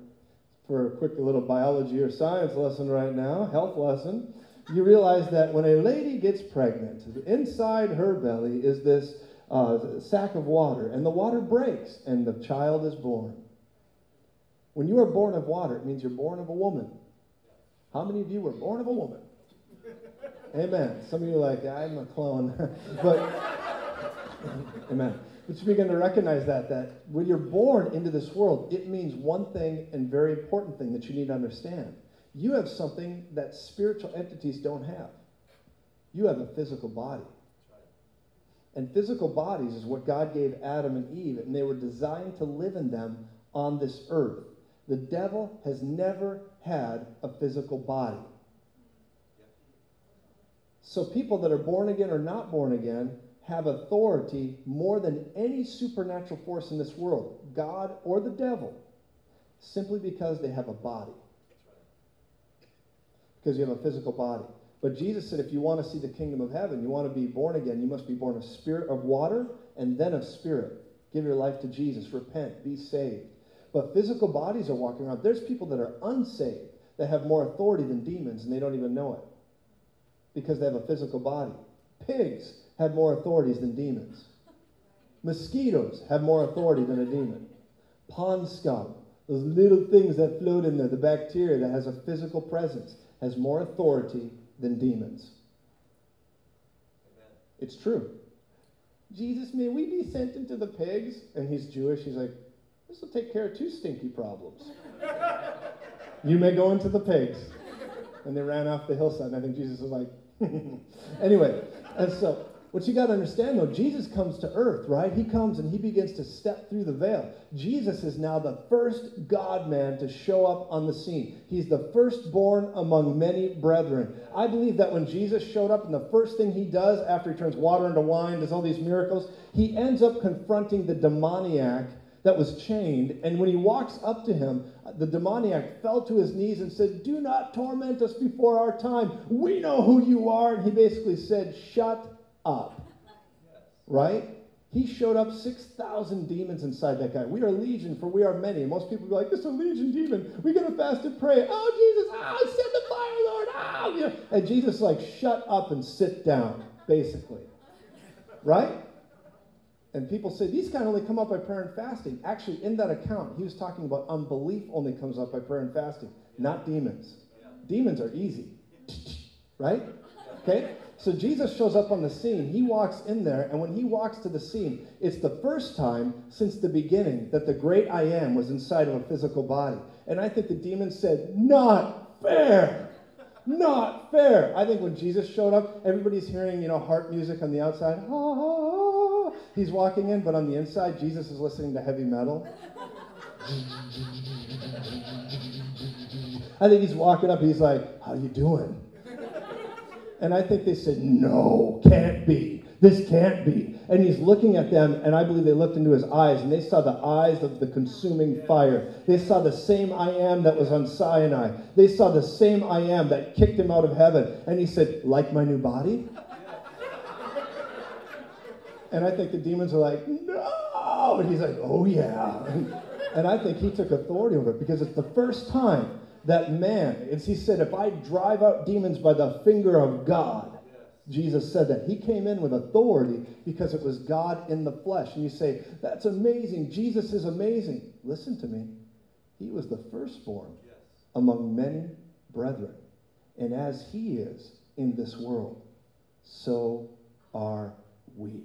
for a quick little biology or science lesson right now, health lesson, you realize that when a lady gets pregnant, inside her belly is this uh, sack of water, and the water breaks, and the child is born. When you are born of water, it means you're born of a woman. How many of you were born of a woman? Amen. Some of you are like, I'm a clone. But, amen. But you begin to recognize that, that when you're born into this world, it means one thing and very important thing that you need to understand. You have something that spiritual entities don't have. You have a physical body. And physical bodies is what God gave Adam and Eve, and they were designed to live in them on this earth. The devil has never had a physical body. So people that are born again or not born again have authority more than any supernatural force in this world, God or the devil, simply because they have a body. Because you have a physical body. But Jesus said if you want to see the kingdom of heaven, you want to be born again, you must be born of spirit, of water, and then of spirit. Give your life to Jesus. Repent. Be saved. But physical bodies are walking around. There's people that are unsaved that have more authority than demons, and they don't even know it because they have a physical body. Pigs have more authorities than demons. Mosquitoes have more authority than a demon. Pond scum, those little things that float in there, the bacteria that has a physical presence, has more authority than demons. Amen. It's true. Jesus, may we be sent into the pigs? And he's Jewish. He's like, this will take care of two stinky problems. You may go into the pigs. And they ran off the hillside. And I think Jesus was like, anyway, and so what you got to understand, though, Jesus comes to earth, right? He comes and he begins to step through the veil. Jesus is now the first God-man to show up on the scene. He's the firstborn among many brethren. I believe that when Jesus showed up and the first thing he does after he turns water into wine, does all these miracles, he ends up confronting the demoniac that was chained. And when he walks up to him, the demoniac fell to his knees and said, do not torment us before our time. We know who you are. And he basically said, shut up. Yes. Right? He showed up six thousand demons inside that guy. We are legion, for we are many. And most people be like, this is a legion demon. We got to fast and pray. Oh, Jesus. Oh, send the fire, Lord. Oh, yeah. And Jesus like, shut up and sit down, basically. Right? And people say, these kind only come up by prayer and fasting. Actually, in that account, he was talking about unbelief only comes up by prayer and fasting, not demons. Yeah. Demons are easy, right? Okay? So Jesus shows up on the scene. He walks in there, and when he walks to the scene, it's the first time since the beginning that the great I am was inside of a physical body. And I think the demons said, not fair. Not fair. I think when Jesus showed up, everybody's hearing, you know, harp music on the outside. Ha, ha, ha. He's walking in, but on the inside, Jesus is listening to heavy metal. I think he's walking up, he's like, how you doing? And I think they said, no, can't be. This can't be. and he's looking at them, and I believe they looked into his eyes, and they saw the eyes of the consuming fire. They saw the same I am that was on Sinai. They saw the same I am that kicked him out of heaven, and he said, like my new body? And I think the demons are like, no! And he's like, oh yeah. And, and I think he took authority over it, because it's the first time that man, as he said, if I drive out demons by the finger of God, Jesus said that. He came in with authority because it was God in the flesh. And you say, that's amazing. Jesus is amazing. Listen to me. He was the firstborn among many brethren. And as he is in this world, so are we.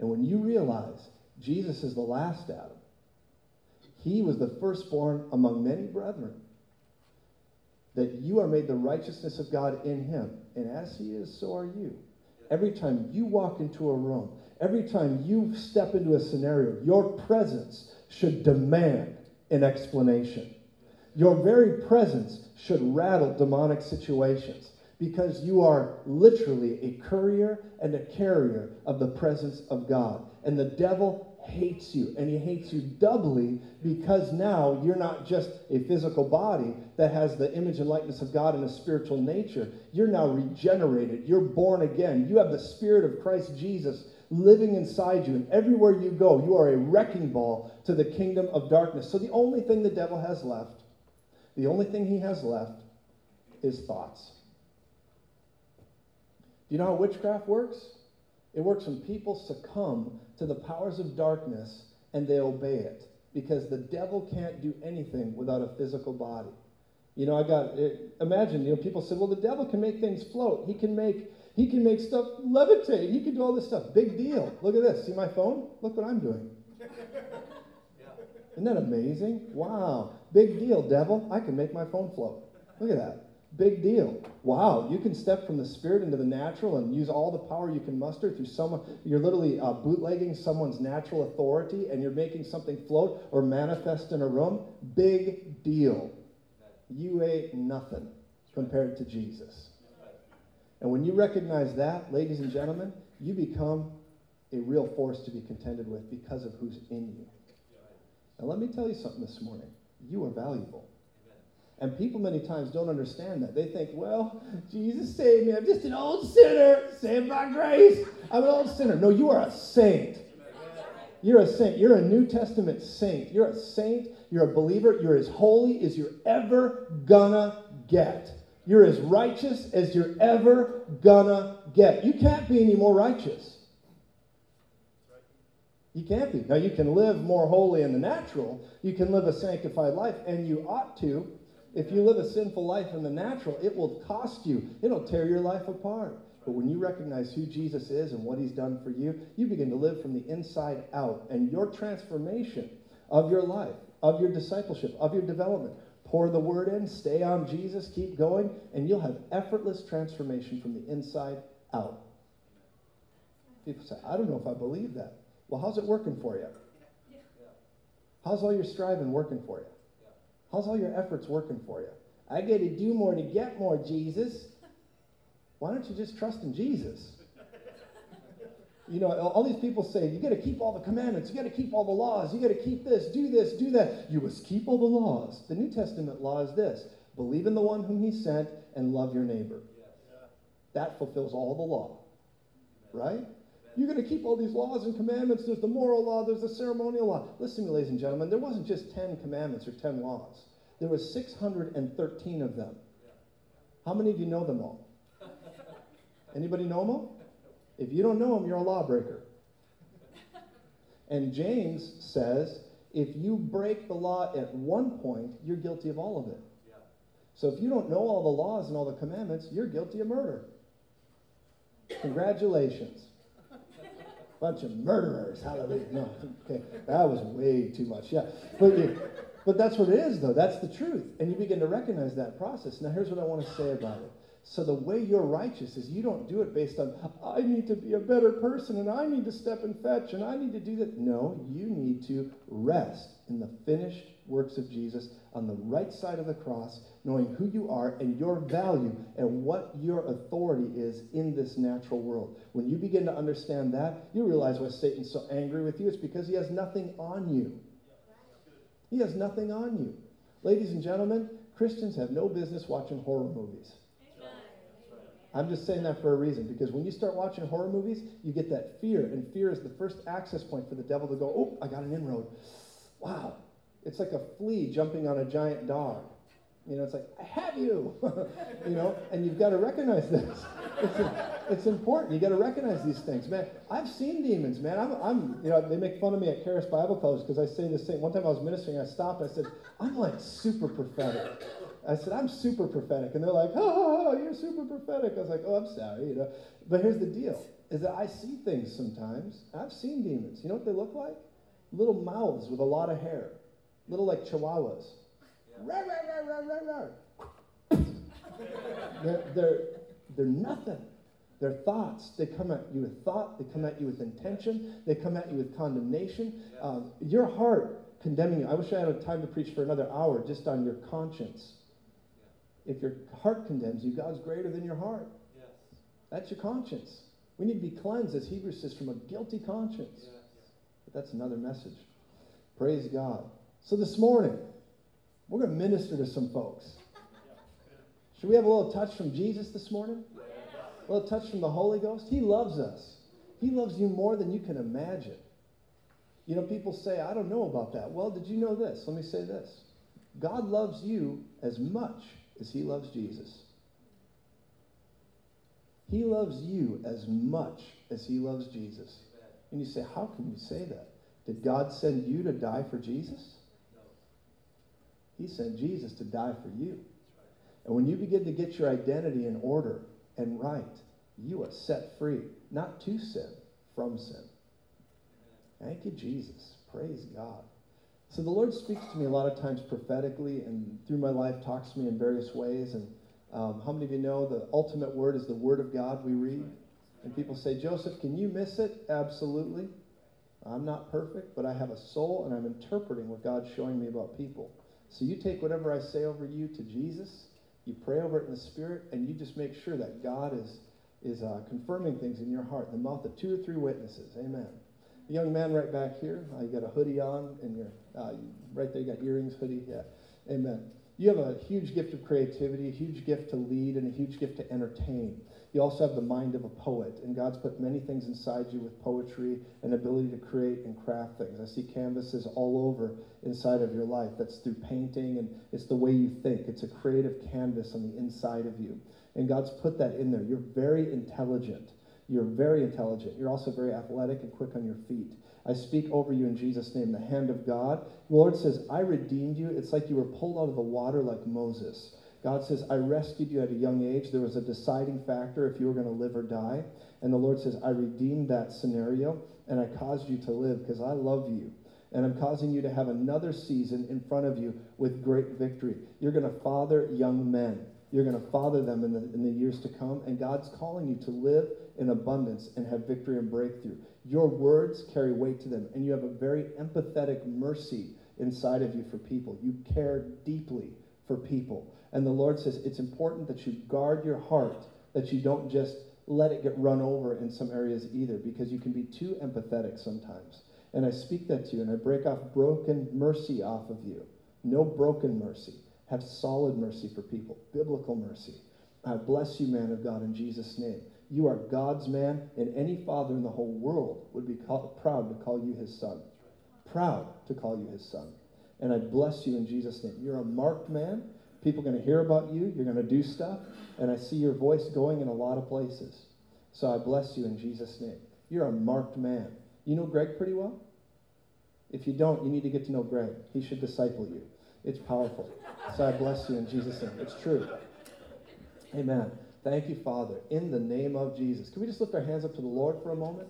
And when you realize Jesus is the last Adam, he was the firstborn among many brethren, that you are made the righteousness of God in him. And as he is, so are you. Every time you walk into a room, every time you step into a scenario, your presence should demand an explanation. Your very presence should rattle demonic situations, because you are literally a courier and a carrier of the presence of God. And the devil hates you, and he hates you doubly, because now you're not just a physical body that has the image and likeness of God and a spiritual nature. You're now regenerated. You're born again. You have the Spirit of Christ Jesus living inside you, and everywhere you go, you are a wrecking ball to the kingdom of darkness. So the only thing the devil has left, the only thing he has left is thoughts. Do you know how witchcraft works? It works when people succumb to the powers of darkness and they obey it, because the devil can't do anything without a physical body. You know, I got it, imagine, you know, people said, well, the devil can make things float. He can make he can make stuff levitate. He can do all this stuff. Big deal. Look at this. See my phone? Look what I'm doing. Isn't that amazing? Wow. Big deal, devil. I can make my phone float. Look at that. Big deal. Wow, you can step from the spirit into the natural and use all the power you can muster through someone. You're literally uh, bootlegging someone's natural authority, and you're making something float or manifest in a room. Big deal. You ain't nothing compared to Jesus. And when you recognize that, ladies and gentlemen, you become a real force to be contended with because of who's in you. Now let me tell you something this morning. You are valuable. And people many times don't understand that. They think, well, Jesus saved me. I'm just an old sinner, saved by grace. I'm an old sinner. No, you are a saint. You're a saint. You're a New Testament saint. You're a saint. You're a believer. You're as holy as you're ever gonna get. You're as righteous as you're ever gonna get. You can't be any more righteous. You can't be. Now, you can live more holy in the natural. You can live a sanctified life, and you ought to. If you live a sinful life in the natural, it will cost you. It'll tear your life apart. But when you recognize who Jesus is and what he's done for you, you begin to live from the inside out. And your transformation of your life, of your discipleship, of your development, pour the word in, stay on Jesus, keep going, and you'll have effortless transformation from the inside out. People say, I don't know if I believe that. Well, how's it working for you? How's all your striving working for you? How's all your efforts working for you? I got to do more to get more, Jesus. Why don't you just trust in Jesus? You know, all these people say, you got to keep all the commandments. You got to keep all the laws. You got to keep this, do this, do that. You must keep all the laws. The New Testament law is this: believe in the one whom he sent and love your neighbor. That fulfills all the law, right? You're going to keep all these laws and commandments. There's the moral law. There's the ceremonial law. Listen to me, ladies and gentlemen. There wasn't just ten commandments or ten laws. There were six hundred thirteen of them. How many of you know them all? Anybody know them all? If you don't know them, you're a lawbreaker. And James says, if you break the law at one point, you're guilty of all of it. So if you don't know all the laws and all the commandments, you're guilty of murder. Congratulations. Bunch of murderers, hallelujah. No, okay, that was way too much, yeah. But, you, but that's what it is, though. That's the truth. And you begin to recognize that process. Now, here's what I want to say about it. So the way you're righteous is you don't do it based on, I need to be a better person, and I need to step and fetch, and I need to do that. No, you need to rest in the finished works of Jesus on the right side of the cross, knowing who you are and your value and what your authority is in this natural world. When you begin to understand that, you realize why Satan's so angry with you. It's because he has nothing on you. He has nothing on you. Ladies and gentlemen, Christians have no business watching horror movies. I'm just saying that for a reason, because when you start watching horror movies, you get that fear, and fear is the first access point for the devil to go, oh, I got an inroad. Wow. It's like a flea jumping on a giant dog. You know, it's like, I have you, you know, and you've got to recognize this. It's, a, it's important. You got to recognize these things, man. I've seen demons, man. I'm, I'm, you know, they make fun of me at Karis Bible College because I say this thing. One time I was ministering, I stopped. I said, I'm like super prophetic. I said, I'm super prophetic. And they're like, oh, you're super prophetic. I was like, oh, I'm sorry, you know. But here's the deal, is that I see things sometimes. I've seen demons. You know what they look like? Little mouths with a lot of hair. Little like chihuahuas. Yeah. Rar, rar, rar, rar, rar. they're, they're, they're nothing. They're thoughts. They come at you with thought. They come at you with intention. They come at you with condemnation. Yeah. Um, your heart condemning you. I wish I had time to preach for another hour just on your conscience. If your heart condemns you, God's greater than your heart. Yes. That's your conscience. We need to be cleansed, as Hebrews says, from a guilty conscience. Yes. But that's another message. Praise God. So this morning, we're going to minister to some folks. Should we have a little touch from Jesus this morning? Yes. A little touch from the Holy Ghost? He loves us. He loves you more than you can imagine. You know, people say, I don't know about that. Well, did you know this? Let me say this. God loves you as much as he loves Jesus. He loves you as much as he loves Jesus. And you say, how can you say that? Did God send you to die for Jesus? He sent Jesus to die for you. And when you begin to get your identity in order and right, you are set free, not to sin, from sin. Thank you, Jesus. Praise God. So the Lord speaks to me a lot of times prophetically and through my life talks to me in various ways. And um, how many of you know the ultimate word is the word of God we read? And people say, Joseph, can you miss it? Absolutely. I'm not perfect, but I have a soul and I'm interpreting what God's showing me about people. So you take whatever I say over you to Jesus, you pray over it in the Spirit, and you just make sure that God is, is uh, confirming things in your heart. The mouth of two or three witnesses. Amen. The young man right back here, uh, you got a hoodie on, and you're uh, right there, you got earrings, hoodie, yeah, amen. You have a huge gift of creativity, a huge gift to lead, and a huge gift to entertain. You also have the mind of a poet, and God's put many things inside you with poetry and ability to create and craft things. I see canvases all over inside of your life. That's through painting, and it's the way you think. It's a creative canvas on the inside of you, and God's put that in there. You're very intelligent. You're very intelligent. You're also very athletic and quick on your feet. I speak over you in Jesus' name, the hand of God. The Lord says, I redeemed you. It's like you were pulled out of the water like Moses. God says, I rescued you at a young age. There was a deciding factor if you were going to live or die. And the Lord says, I redeemed that scenario, and I caused you to live because I love you. And I'm causing you to have another season in front of you with great victory. You're going to father young men. You're going to father them in the, in the years to come. And God's calling you to live in abundance and have victory and breakthrough. Your words carry weight to them, and you have a very empathetic mercy inside of you for people. You care deeply for people. And the Lord says it's important that you guard your heart, that you don't just let it get run over in some areas either, because you can be too empathetic sometimes. And I speak that to you, and I break off broken mercy off of you. No broken mercy. Have solid mercy for people, biblical mercy. I bless you, man of God, in Jesus' name. You are God's man, and any father in the whole world would be call, proud to call you his son. Proud to call you his son. And I bless you in Jesus' name. You're a marked man. People are going to hear about you. You're going to do stuff. And I see your voice going in a lot of places. So I bless you in Jesus' name. You're a marked man. You know Greg pretty well? If you don't, you need to get to know Greg. He should disciple you. It's powerful. So I bless you in Jesus' name. It's true. Amen. Thank you, Father, in the name of Jesus. Can we just lift our hands up to the Lord for a moment?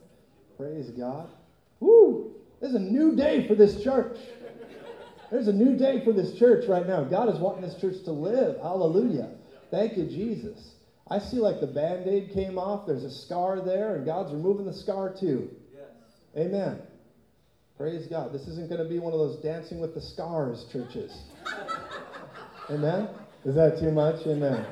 Praise God. Woo! There's a new day for this church. There's a new day for this church right now. God is wanting this church to live. Hallelujah. Thank you, Jesus. I see like the Band-Aid came off. There's a scar there, and God's removing the scar too. Amen. Praise God. This isn't going to be one of those Dancing with the Scars churches. Amen? Is that too much? Amen.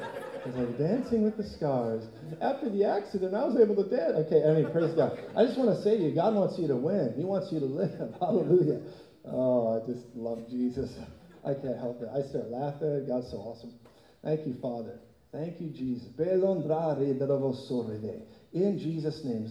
It's like Dancing with the Scars. After the accident, I was able to dance. Okay, I mean, praise God. I just want to say to you, God wants you to win. He wants you to live. Hallelujah. Oh, I just love Jesus. I can't help it. I start laughing. God's so awesome. Thank you, Father. Thank you, Jesus. In Jesus' name.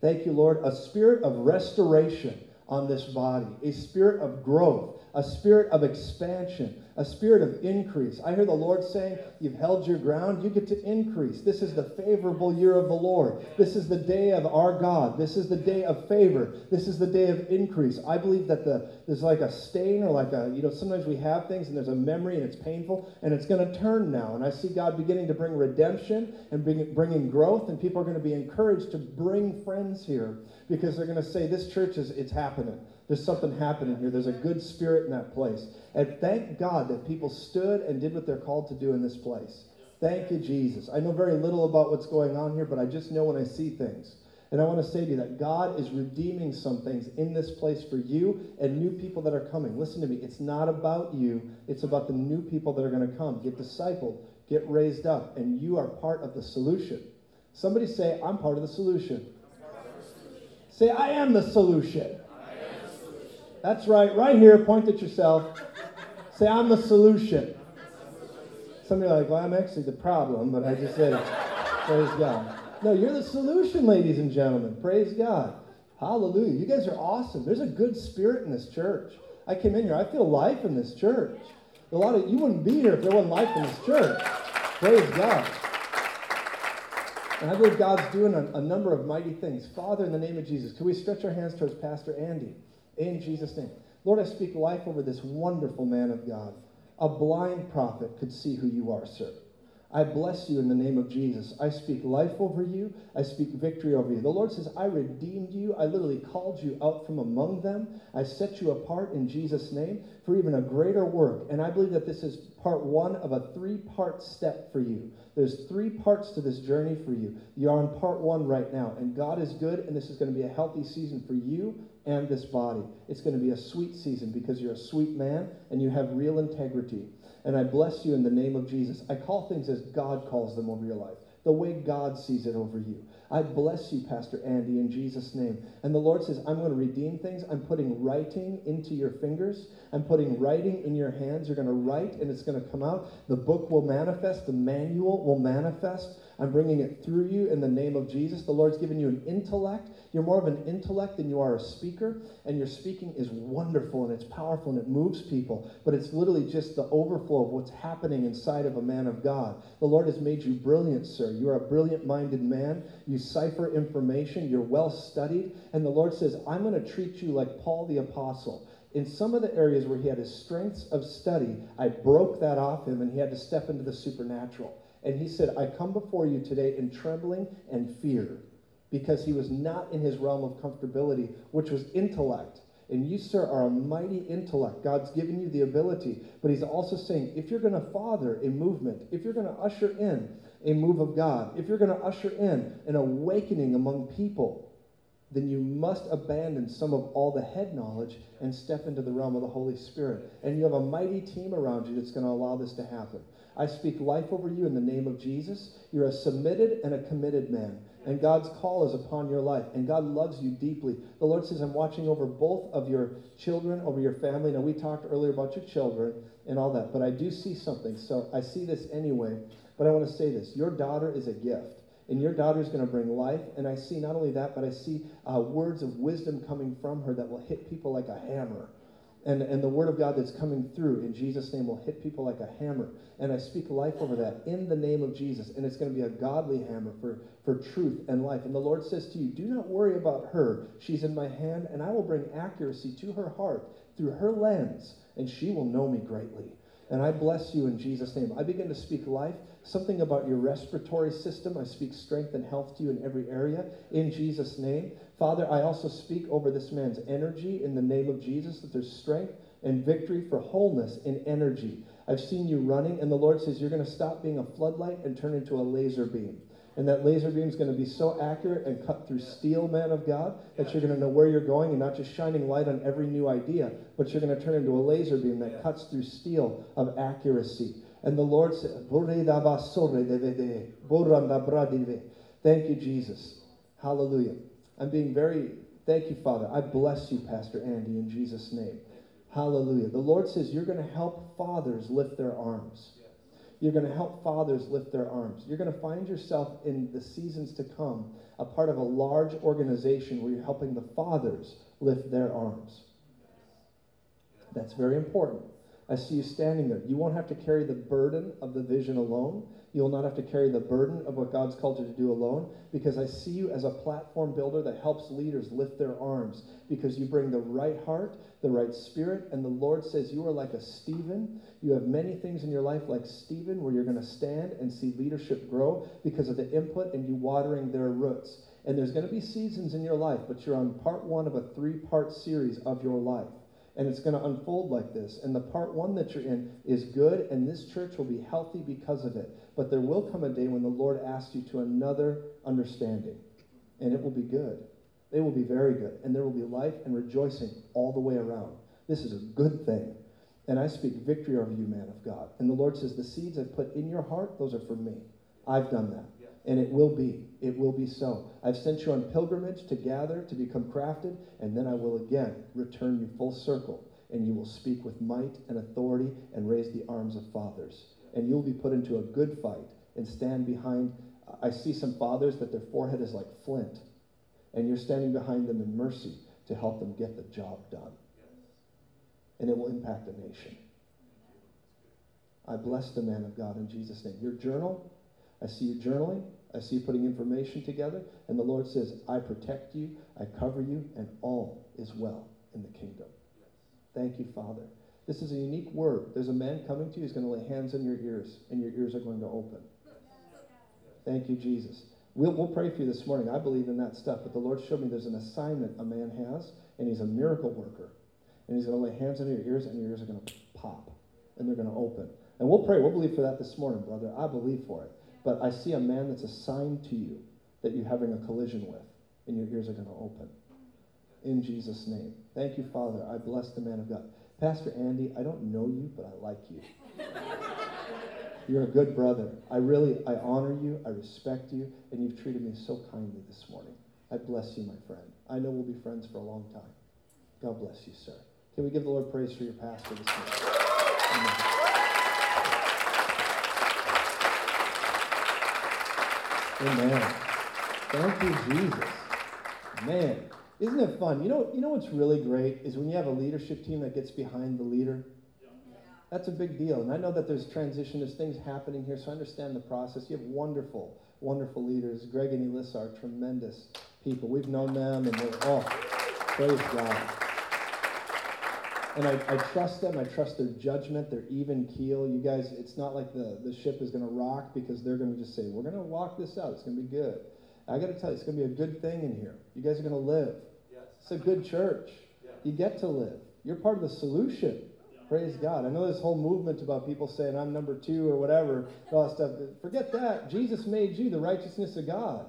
Thank you, Lord. A spirit of restoration on this body. A spirit of growth. A spirit of expansion, a spirit of increase. I hear the Lord saying, you've held your ground, you get to increase. This is the favorable year of the Lord. This is the day of our God. This is the day of favor. This is the day of increase. I believe that the there's like a stain or like a, you know, sometimes we have things and there's a memory and it's painful and it's going to turn now. And I see God beginning to bring redemption and bring, bringing growth, and people are going to be encouraged to bring friends here because they're going to say, this church is, it's happening. There's something happening here. There's a good spirit in that place. And thank God that people stood and did what they're called to do in this place. Thank you, Jesus. I know very little about what's going on here, but I just know when I see things. And I want to say to you that God is redeeming some things in this place for you and new people that are coming. Listen to me. It's not about you. It's about the new people that are going to come. Get discipled. Get raised up. And you are part of the solution. Somebody say, I'm part of the solution. Say, I am the solution. That's right. Right here. Point at yourself. Say, I'm the solution. Somebody like, well, I'm actually the problem, but I just said it. Praise God. No, you're the solution, ladies and gentlemen. Praise God. Hallelujah. You guys are awesome. There's a good spirit in this church. I came in here. I feel life in this church. A lot of you wouldn't be here if there wasn't life in this church. Praise God. And I believe God's doing a, a number of mighty things. Father, in the name of Jesus, can we stretch our hands towards Pastor Andy? In Jesus' name. Lord, I speak life over this wonderful man of God. A blind prophet could see who you are, sir. I bless you in the name of Jesus. I speak life over you. I speak victory over you. The Lord says, I redeemed you. I literally called you out from among them. I set you apart in Jesus' name for even a greater work. And I believe that this is part one of a three-part step for you. There's three parts to this journey for you. You are in part one right now. And God is good, and this is going to be a healthy season for you and this body. It's going to be a sweet season because you're a sweet man and you have real integrity. And I bless you in the name of Jesus. I call things as God calls them over your life, the way God sees it over you. I bless you, Pastor Andy, in Jesus' name. And the Lord says, I'm going to redeem things. I'm putting writing into your fingers. I'm putting writing in your hands. You're going to write, and it's going to come out. The book will manifest. The manual will manifest. I'm bringing it through you in the name of Jesus. The Lord's given you an intellect. You're more of an intellect than you are a speaker, and your speaking is wonderful, and it's powerful, and it moves people, but it's literally just the overflow of what's happening inside of a man of God. The Lord has made you brilliant, sir. You are a brilliant-minded man. You cipher information. You're well-studied, and the Lord says, I'm going to treat you like Paul the Apostle. In some of the areas where he had his strengths of study, I broke that off him, and he had to step into the supernatural. And he said, I come before you today in trembling and fear, because he was not in his realm of comfortability, which was intellect. And you, sir, are a mighty intellect. God's given you the ability. But he's also saying, if you're going to father a movement, if you're going to usher in a move of God, if you're going to usher in an awakening among people, then you must abandon some of all the head knowledge and step into the realm of the Holy Spirit. And you have a mighty team around you that's going to allow this to happen. I speak life over you in the name of Jesus. You're a submitted and a committed man. And God's call is upon your life. And God loves you deeply. The Lord says, I'm watching over both of your children, over your family. Now, we talked earlier about your children and all that. But I do see something. So I see this anyway. But I want to say this. Your daughter is a gift. And your daughter is going to bring life. And I see not only that, but I see uh, words of wisdom coming from her that will hit people like a hammer. And, and the word of God that's coming through in Jesus' name will hit people like a hammer. And I speak life over that in the name of Jesus. And it's going to be a godly hammer for, for truth and life. And the Lord says to you, do not worry about her. She's in my hand, and I will bring accuracy to her heart through her lens, and she will know me greatly. And I bless you in Jesus' name. I begin to speak life, something about your respiratory system. I speak strength and health to you in every area in Jesus' name. Father, I also speak over this man's energy in the name of Jesus, that there's strength and victory for wholeness and energy. I've seen you running, and the Lord says you're going to stop being a floodlight and turn into a laser beam. And that laser beam is going to be so accurate and cut through steel, man of God, that you're going to know where you're going and not just shining light on every new idea, but you're going to turn into a laser beam that cuts through steel of accuracy. And the Lord said, thank you, Jesus. Hallelujah. I'm being very, thank you, Father. I bless you, Pastor Andy, in Jesus' name. Hallelujah. The Lord says you're going to help fathers lift their arms. You're going to help fathers lift their arms. You're going to find yourself in the seasons to come a part of a large organization where you're helping the fathers lift their arms. That's very important. I see you standing there. You won't have to carry the burden of the vision alone. You will not have to carry the burden of what God's called you to do alone, because I see you as a platform builder that helps leaders lift their arms, because you bring the right heart, the right spirit, and the Lord says you are like a Stephen. You have many things in your life like Stephen where you're going to stand and see leadership grow because of the input and you watering their roots. And there's going to be seasons in your life, but you're on part one of a three-part series of your life. And it's going to unfold like this. And the part one that you're in is good, and this church will be healthy because of it. But there will come a day when the Lord asks you to another understanding. And it will be good. It will be very good. And there will be life and rejoicing all the way around. This is a good thing. And I speak victory over you, man of God. And the Lord says, the seeds I've put in your heart, those are for me. I've done that. And it will be. It will be so. I've sent you on pilgrimage to gather, to become crafted, and then I will again return you full circle, and you will speak with might and authority and raise the arms of fathers. And you'll be put into a good fight and stand behind. I see some fathers that their forehead is like flint, and you're standing behind them in mercy to help them get the job done. And it will impact the nation. I bless the man of God in Jesus' name. Your journal, I see you journaling. I see you putting information together, and the Lord says, I protect you, I cover you, and all is well in the kingdom. Thank you, Father. This is a unique word. There's a man coming to you who's going to lay hands on your ears, and your ears are going to open. Thank you, Jesus. We'll, we'll pray for you this morning. I believe in that stuff, but the Lord showed me there's an assignment a man has, and he's a miracle worker. And he's going to lay hands on your ears, and your ears are going to pop, and they're going to open. And we'll pray. We'll believe for that this morning, brother. I believe for it. But I see a man that's assigned to you that you're having a collision with, and your ears are going to open. In Jesus' name. Thank you, Father. I bless the man of God. Pastor Andy, I don't know you, but I like you. You're a good brother. I really, I honor you, I respect you, and you've treated me so kindly this morning. I bless you, my friend. I know we'll be friends for a long time. God bless you, sir. Can we give the Lord praise for your pastor this morning? Amen. Amen. Thank you, Jesus. Man, isn't it fun? You know, you know what's really great is when you have a leadership team that gets behind the leader. Yeah. That's a big deal. And I know that there's transition, there's things happening here, so I understand the process. You have wonderful, wonderful leaders. Greg and Alissa are tremendous people. We've known them, and they're all, praise God. And I, I trust them. I trust their judgment, their even keel. You guys, it's not like the, the ship is going to rock, because they're going to just say, we're going to walk this out. It's going to be good. I got to tell you, it's going to be a good thing in here. You guys are going to live. Yes. It's a good church. Yeah. You get to live. You're part of the solution. Yeah. Praise God. I know this whole movement about people saying, I'm number two or whatever, all that stuff. Forget that. Jesus made you the righteousness of God.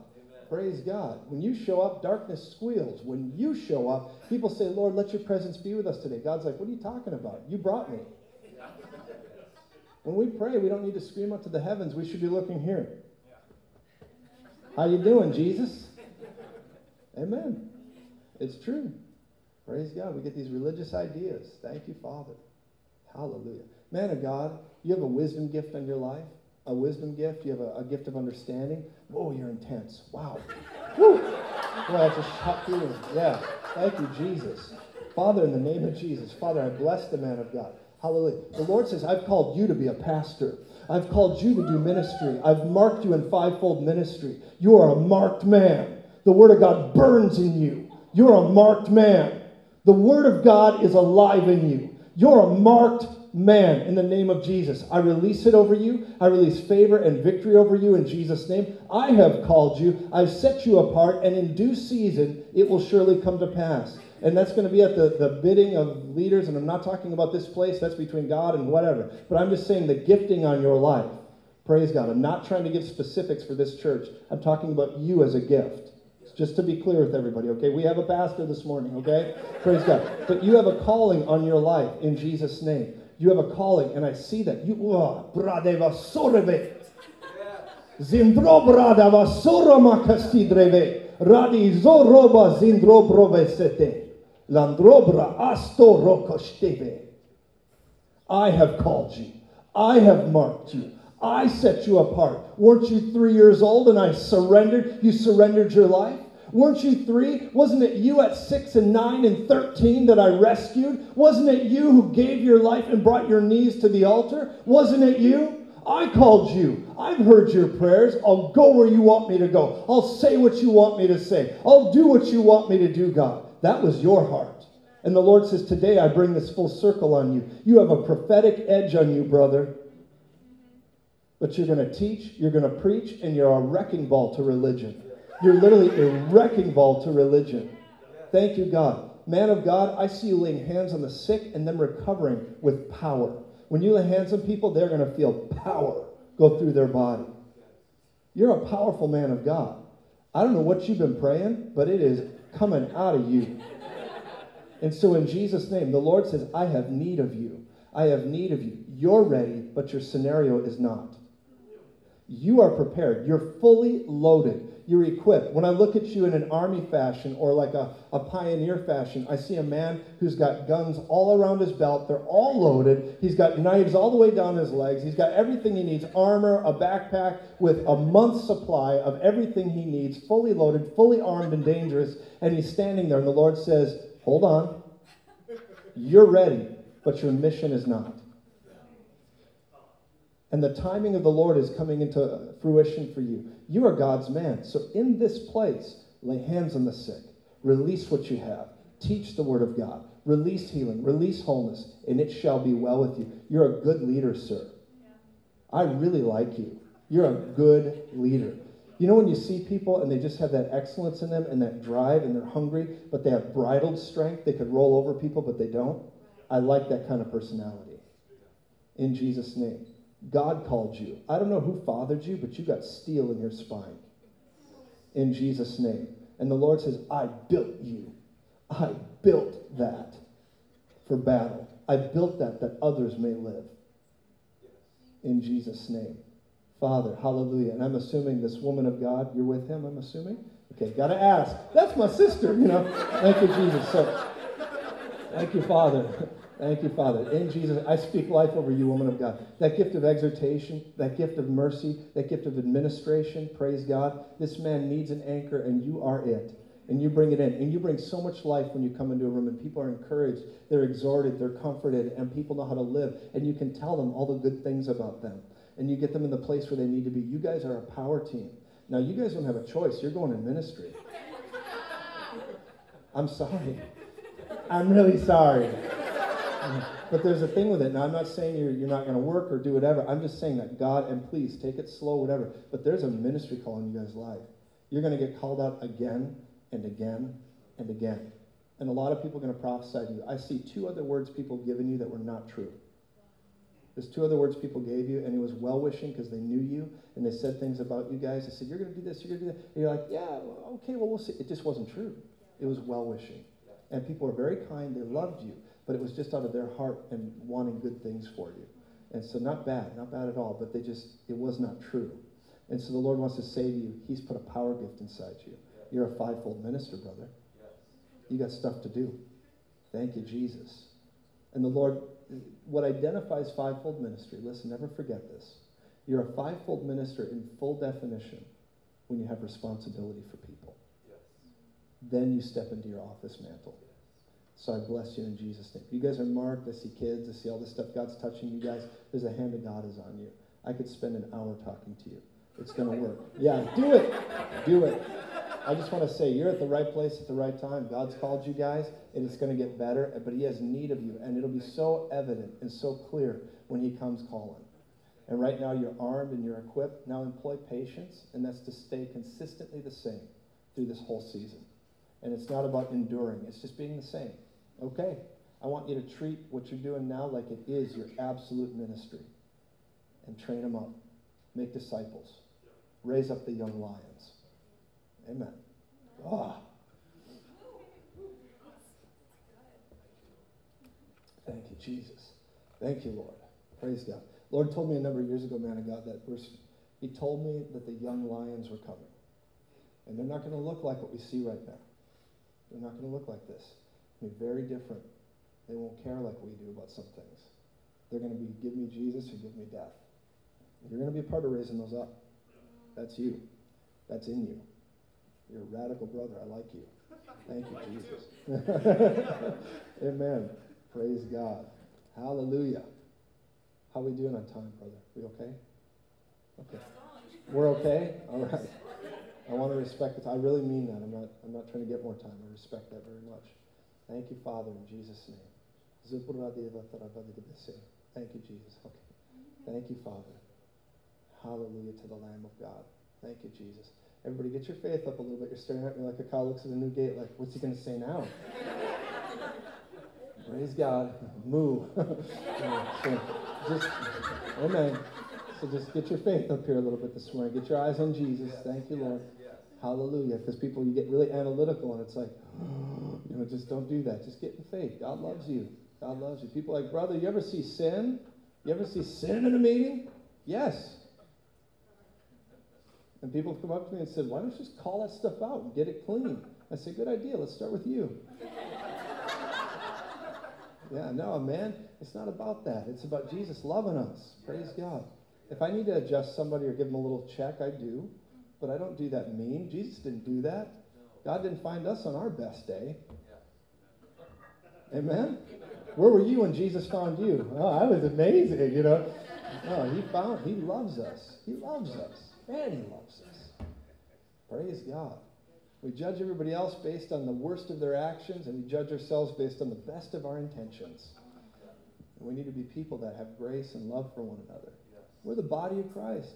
Praise God. When you show up, darkness squeals. When you show up, people say, Lord, let your presence be with us today. God's like, what are you talking about? You brought me. Yeah. When we pray, we don't need to scream up to the heavens. We should be looking here. Yeah. How you doing, Jesus? Amen. It's true. Praise God. We get these religious ideas. Thank you, Father. Hallelujah. Man of God, you have a wisdom gift in your life. A wisdom gift. You have a, a gift of understanding. Whoa, you're intense. Wow. Woo. Well, I just shot through. Yeah. Thank you, Jesus. Father, in the name of Jesus. Father, I bless the man of God. Hallelujah. The Lord says, I've called you to be a pastor. I've called you to do ministry. I've marked you in fivefold ministry. You are a marked man. The Word of God burns in you. You're a marked man. The Word of God is alive in you. You're a marked man. Man, in the name of Jesus, I release it over you. I release favor and victory over you in Jesus' name. I have called you. I've set you apart, and in due season, it will surely come to pass. And that's going to be at the, the bidding of leaders, and I'm not talking about this place. That's between God and whatever. But I'm just saying the gifting on your life. Praise God. I'm not trying to give specifics for this church. I'm talking about you as a gift. Just to be clear with everybody, okay? We have a pastor this morning, okay? Praise God. But you have a calling on your life in Jesus' name. You have a calling, and I see that. You, oh, bradeva soreve. Zimbro bradeva soroma kastidreve. Radi zoroba zindro brovesete. Landrobra asto rokoshteve. I have called you. I have marked you. I set you apart. Weren't you three years old and I surrendered? You surrendered your life? Weren't you three? Wasn't it you at six and nine and thirteen that I rescued? Wasn't it you who gave your life and brought your knees to the altar? Wasn't it you? I called you. I've heard your prayers. I'll go where you want me to go. I'll say what you want me to say. I'll do what you want me to do, God. That was your heart. And the Lord says, today I bring this full circle on you. You have a prophetic edge on you, brother. But you're going to teach, you're going to preach, and you're a wrecking ball to religion. You're literally a wrecking ball to religion. Thank you, God. Man of God, I see you laying hands on the sick and them recovering with power. When you lay hands on people, they're going to feel power go through their body. You're a powerful man of God. I don't know what you've been praying, but it is coming out of you. And so in Jesus' name, the Lord says, I have need of you. I have need of you. You're ready, but your scenario is not. You are prepared. You're fully loaded. You're equipped. When I look at you in an army fashion or like a, a pioneer fashion, I see a man who's got guns all around his belt. They're all loaded. He's got knives all the way down his legs. He's got everything he needs, armor, a backpack with a month's supply of everything he needs, fully loaded, fully armed and dangerous. And he's standing there and the Lord says, hold on. You're ready, but your mission is not. And the timing of the Lord is coming into fruition for you. You are God's man. So in this place, lay hands on the sick. Release what you have. Teach the word of God. Release healing. Release wholeness. And it shall be well with you. You're a good leader, sir. I really like you. You're a good leader. You know when you see people and they just have that excellence in them and that drive and they're hungry, but they have bridled strength. They could roll over people, but they don't. I like that kind of personality. In Jesus' name. God called you. I don't know who fathered you, but you got steel in your spine. In Jesus' name. And the Lord says, I built you. I built that for battle. I built that that others may live. In Jesus' name. Father, hallelujah. And I'm assuming this woman of God, you're with him, I'm assuming? Okay, got to ask. That's my sister, you know. Thank you, Jesus. So, thank you, Father. Thank you, Father. In Jesus, I speak life over you, woman of God. That gift of exhortation, that gift of mercy, that gift of administration, praise God. This man needs an anchor, and you are it. And you bring it in. And you bring so much life when you come into a room, and people are encouraged, they're exhorted, they're comforted, and people know how to live. And you can tell them all the good things about them. And you get them in the place where they need to be. You guys are a power team. Now, you guys don't have a choice. You're going in ministry. I'm sorry. I'm really sorry. But there's a thing with it. Now, I'm not saying you're, you're not going to work or do whatever. I'm just saying that God, and please, take it slow, whatever. But there's a ministry call on you guys' life. You're going to get called out again and again and again. And a lot of people are going to prophesy to you. I see two other words people have given you that were not true. There's two other words people gave you, and it was well-wishing because they knew you, and they said things about you guys. They said, you're going to do this, you're going to do that. And you're like, yeah, well, okay, well, we'll see. It just wasn't true. It was well-wishing. And people were very kind. They loved you. But it was just out of their heart and wanting good things for you. And so not bad, not bad at all, but they just, it was not true. And so the Lord wants to say to you, he's put a power gift inside you. You're a fivefold minister, brother. You got stuff to do. Thank you, Jesus. And the Lord, what identifies fivefold ministry, listen, never forget this. You're a fivefold minister in full definition when you have responsibility for people. Then you step into your office mantle. So I bless you in Jesus' name. You guys are marked. I see kids. I see all this stuff. God's touching you guys. There's a hand of God is on you. I could spend an hour talking to you. It's going to work. Yeah, do it. Do it. I just want to say you're at the right place at the right time. God's called you guys, and it's going to get better. But he has need of you, and it'll be so evident and so clear when he comes calling. And right now you're armed and you're equipped. Now employ patience, and that's to stay consistently the same through this whole season. And it's not about enduring. It's just being the same. Okay, I want you to treat what you're doing now like it is your absolute ministry and train them up. Make disciples. Raise up the young lions. Amen. Oh. Thank you, Jesus. Thank you, Lord. Praise God. Lord told me a number of years ago, man of God, that verse, he told me that the young lions were coming. And they're not going to look like what we see right now. They're not going to look like this. They're very different. They won't care like we do about some things. They're going to be, give me Jesus or give me death. You're going to be a part of raising those up. That's you. That's in you. You're a radical brother. I like you. Thank you, like Jesus. You. Amen. Praise God. Hallelujah. How are we doing on time, brother? We okay? Okay. We're okay? All right. I want to respect the time. I really mean that. I'm not, I'm not trying to get more time. I respect that very much. Thank you, Father, in Jesus' name. Thank you, Jesus. Okay. Thank you, Father. Hallelujah to the Lamb of God. Thank you, Jesus. Everybody get your faith up a little bit. You're staring at me like a cow looks at a new gate, like, what's he going to say now? Praise God. Moo. So just, amen. So just get your faith up here a little bit this morning. Get your eyes on Jesus. Yes, Thank you, yes, Lord. Yes. Hallelujah. Because people, you get really analytical, and it's like, you know, just don't do that. Just get in faith. God loves you. God loves you. People are like, brother, you ever see sin? You ever see sin in a meeting? Yes. And people have come up to me and said, why don't you just call that stuff out and get it clean? I said, good idea. Let's start with you. Yeah, no, man, it's not about that. It's about Jesus loving us. Praise God. If I need to adjust somebody or give them a little check, I do. But I don't do that mean. Jesus didn't do that. God didn't find us on our best day. Amen? Where were you when Jesus found you? Oh, I was amazing, you know. No, he found, he loves us. He loves us. Man, he loves us. Praise God. We judge everybody else based on the worst of their actions, and we judge ourselves based on the best of our intentions. And we need to be people that have grace and love for one another. We're the body of Christ.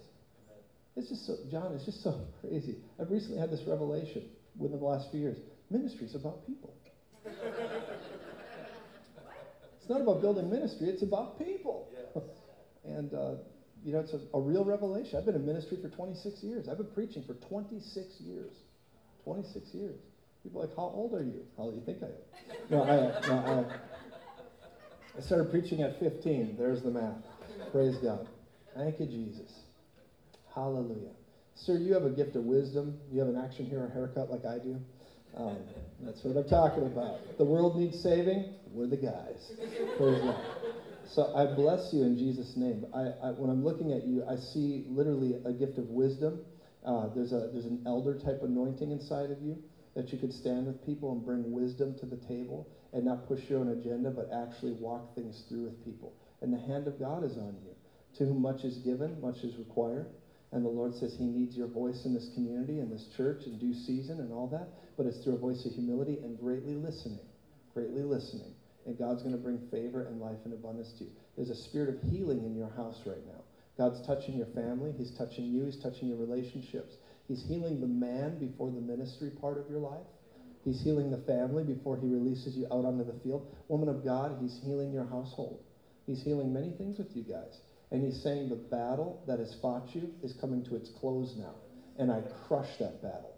It's just so, John, it's just so crazy. I've recently had this revelation within the last few years. Ministry's about people. It's not about building ministry, it's about people. And, uh, you know, it's a, a real revelation. I've been in ministry for twenty-six years. I've been preaching for twenty-six years. twenty-six years. People are like, how old are you? How old do you think I am? No, I, no, I, I started preaching at fifteen. There's the math. Praise God. Thank you, Jesus. Hallelujah. Sir, you have a gift of wisdom. You have an action hero haircut like I do. Um, that's what I'm talking about. The world needs saving. We're the guys. Praise God. So I bless you in Jesus' name. I, I, when I'm looking at you, I see literally a gift of wisdom. Uh, there's a there's an elder type anointing inside of you that you could stand with people and bring wisdom to the table and not push your own agenda, but actually walk things through with people. And the hand of God is on you. To whom much is given, much is required. And the Lord says he needs your voice in this community, in this church, in due season and all that. But it's through a voice of humility and greatly listening, greatly listening. And God's going to bring favor and life and abundance to you. There's a spirit of healing in your house right now. God's touching your family. He's touching you. He's touching your relationships. He's healing the man before the ministry part of your life. He's healing the family before he releases you out onto the field. Woman of God, he's healing your household. He's healing many things with you guys. And he's saying the battle that has fought you is coming to its close now. And I crush that battle.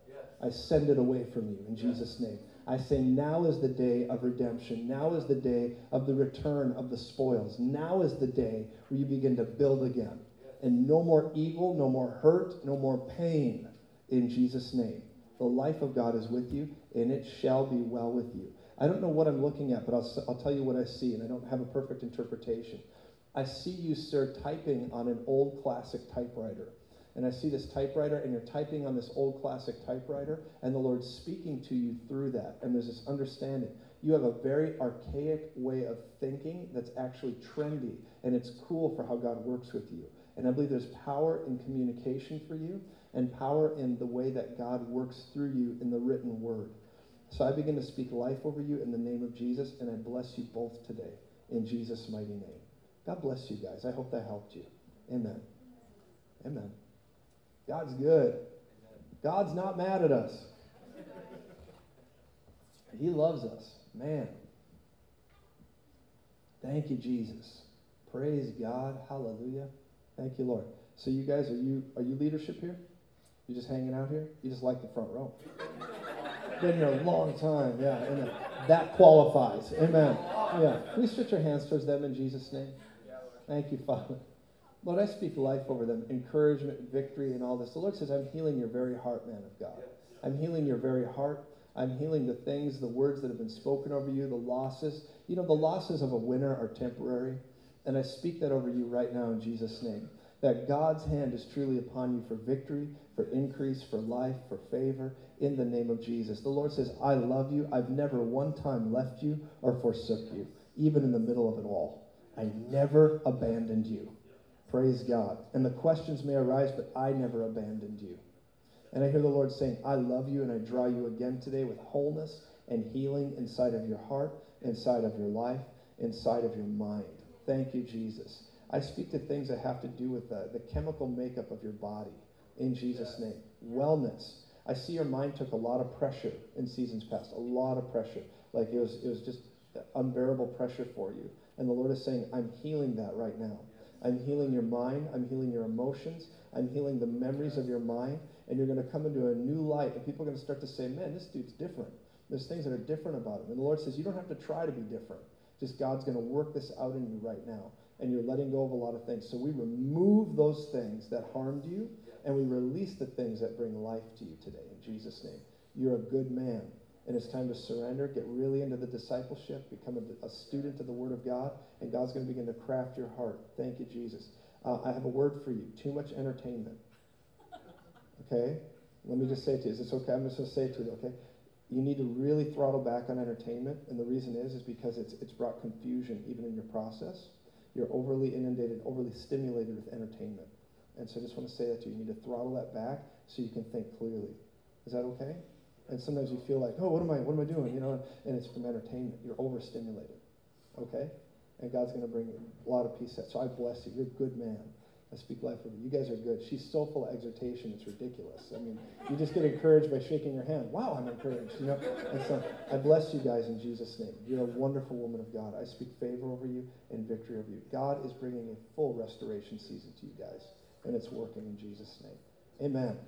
I send it away from you in Jesus' name. I say now is the day of redemption. Now is the day of the return of the spoils. Now is the day where you begin to build again. And no more evil, no more hurt, no more pain in Jesus' name. The life of God is with you, and it shall be well with you. I don't know what I'm looking at, but I'll, I'll tell you what I see, and I don't have a perfect interpretation. I see you, sir, typing on an old classic typewriter. And I see this typewriter, and you're typing on this old classic typewriter, and the Lord's speaking to you through that. And there's this understanding. You have a very archaic way of thinking that's actually trendy, and it's cool for how God works with you. And I believe there's power in communication for you, and power in the way that God works through you in the written word. So I begin to speak life over you in the name of Jesus, and I bless you both today in Jesus' mighty name. God bless you guys. I hope that helped you. Amen. Amen. God's good. God's not mad at us. He loves us. Man. Thank you, Jesus. Praise God. Hallelujah. Thank you, Lord. So you guys, are you are you leadership here? You're just hanging out here? You just like the front row. Been here a long time, yeah. Amen. That qualifies. Amen. Yeah. Please stretch your hands towards them in Jesus' name. Thank you, Father. Lord, I speak life over them, encouragement, victory, and all this. The Lord says, I'm healing your very heart, man of God. I'm healing your very heart. I'm healing the things, the words that have been spoken over you, the losses. You know, the losses of a winner are temporary. And I speak that over you right now in Jesus' name. That God's hand is truly upon you for victory, for increase, for life, for favor, in the name of Jesus. The Lord says, I love you. I've never one time left you or forsook you, even in the middle of it all. I never abandoned you. Praise God. And the questions may arise, but I never abandoned you. And I hear the Lord saying, I love you and I draw you again today with wholeness and healing inside of your heart, inside of your life, inside of your mind. Thank you, Jesus. I speak to things that have to do with the, the chemical makeup of your body in Jesus' name. Wellness. I see your mind took a lot of pressure in seasons past, a lot of pressure. Like it was, it was just unbearable pressure for you. And the Lord is saying, I'm healing that right now. I'm healing your mind. I'm healing your emotions. I'm healing the memories of your mind. And you're going to come into a new light. And people are going to start to say, man, this dude's different. There's things that are different about him. And the Lord says, you don't have to try to be different. Just God's going to work this out in you right now. And you're letting go of a lot of things. So we remove those things that harmed you. And we release the things that bring life to you today in Jesus' name. You're a good man. And it's time to surrender, get really into the discipleship, become a, a student of the Word of God, and God's going to begin to craft your heart. Thank you, Jesus. Uh, I have a word for you. Too much entertainment. Okay? Let me just say it to you. Is this okay? I'm just going to say it to you, okay? You need to really throttle back on entertainment, and the reason is is because it's it's brought confusion even in your process. You're overly inundated, overly stimulated with entertainment. And so I just want to say that to you. You need to throttle that back so you can think clearly. Is that okay? And sometimes you feel like, oh, what am I, what am I doing? You know, and it's from entertainment. You're overstimulated, okay? And God's going to bring a lot of peace to that. So I bless you. You're a good man. I speak life over you. You guys are good. She's so full of exhortation. It's ridiculous. I mean, you just get encouraged by shaking your hand. Wow, I'm encouraged, you know? And so I bless you guys in Jesus' name. You're a wonderful woman of God. I speak favor over you and victory over you. God is bringing a full restoration season to you guys, and it's working in Jesus' name. Amen.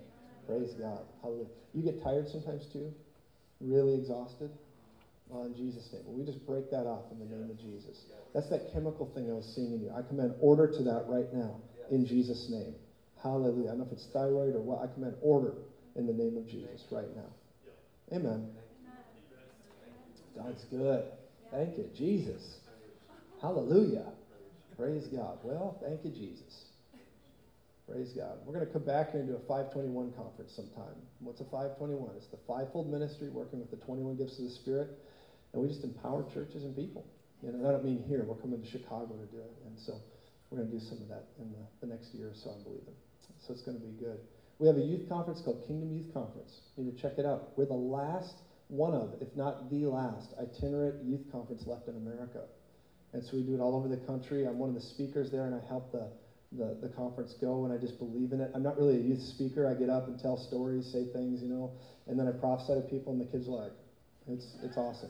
Praise God. Hallelujah. You get tired sometimes too? Really exhausted? Well, in Jesus' name. Well, we just break that off in the name of Jesus. That's that chemical thing I was seeing in you. I command order to that right now in Jesus' name. Hallelujah. I don't know if it's thyroid or what. I command order in the name of Jesus right now. Amen. God's good. Thank you, Jesus. Hallelujah. Praise God. Well, thank you, Jesus. Praise God. We're going to come back here and do a five twenty-one conference sometime. What's a five twenty-one? It's the fivefold ministry working with the twenty-one gifts of the Spirit. And we just empower churches and people. You know, I don't mean here. We're coming to Chicago to do it. And so we're going to do some of that in the, the next year or so, I believe. So it's going to be good. We have a youth conference called Kingdom Youth Conference. You need to check it out. We're the last one of, if not the last, itinerant youth conference left in America. And so we do it all over the country. I'm one of the speakers there, and I help the The, the conference go, and I just believe in it. I'm not really a youth speaker. I get up and tell stories, say things, you know, and then I prophesy to people, and the kids are like, it's it's awesome.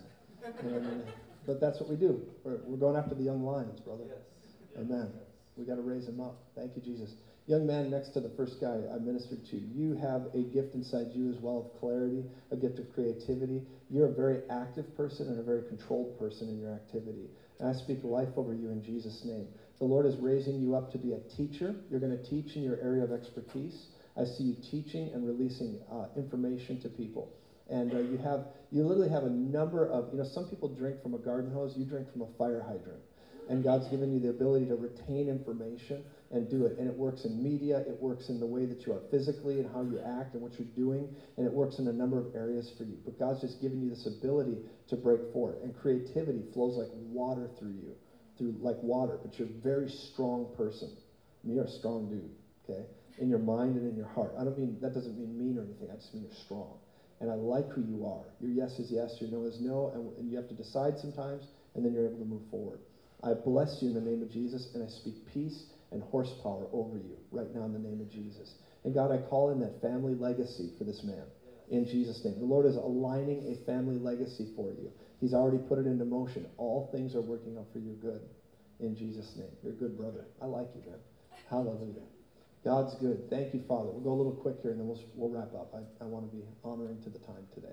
You know what I mean? But that's what we do. We're, we're going after the young lions, brother. Yes. Amen. Yes. We got to raise them up. Thank you, Jesus. Young man next to the first guy I ministered to, you have a gift inside you as well of clarity, a gift of creativity. You're a very active person and a very controlled person in your activity. And I speak life over you in Jesus' name. The Lord is raising you up to be a teacher. You're going to teach in your area of expertise. I see you teaching and releasing uh, information to people. And uh, you have, you literally have a number of, you know, some people drink from a garden hose. You drink from a fire hydrant. And God's given you the ability to retain information and do it. And it works in media. It works in the way that you are physically and how you act and what you're doing. And it works in a number of areas for you. But God's just given you this ability to break forth. And creativity flows like water through you. Through like water, but you're a very strong person. I mean, you're a strong dude, okay? In your mind and in your heart. I don't mean, that doesn't mean mean or anything. I just mean you're strong. And I like who you are. Your yes is yes, your no is no, and, and you have to decide sometimes, and then you're able to move forward. I bless you in the name of Jesus, and I speak peace and horsepower over you right now in the name of Jesus. And God, I call in that family legacy for this man in Jesus' name. The Lord is aligning a family legacy for you. He's already put it into motion. All things are working out for your good in Jesus' name. You're a good brother. I like you, man. Hallelujah. God's good. Thank you, Father. We'll go a little quick here, and then we'll, we'll wrap up. I, I want to be honoring to the time today.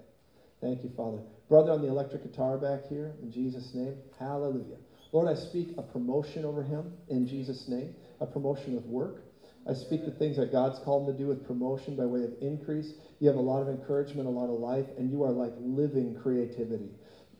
Thank you, Father. Brother on the electric guitar back here, in Jesus' name, hallelujah. Lord, I speak a promotion over him in Jesus' name, a promotion of work. I speak the things that God's called him to do with promotion by way of increase. You have a lot of encouragement, a lot of life, and you are like living creativity.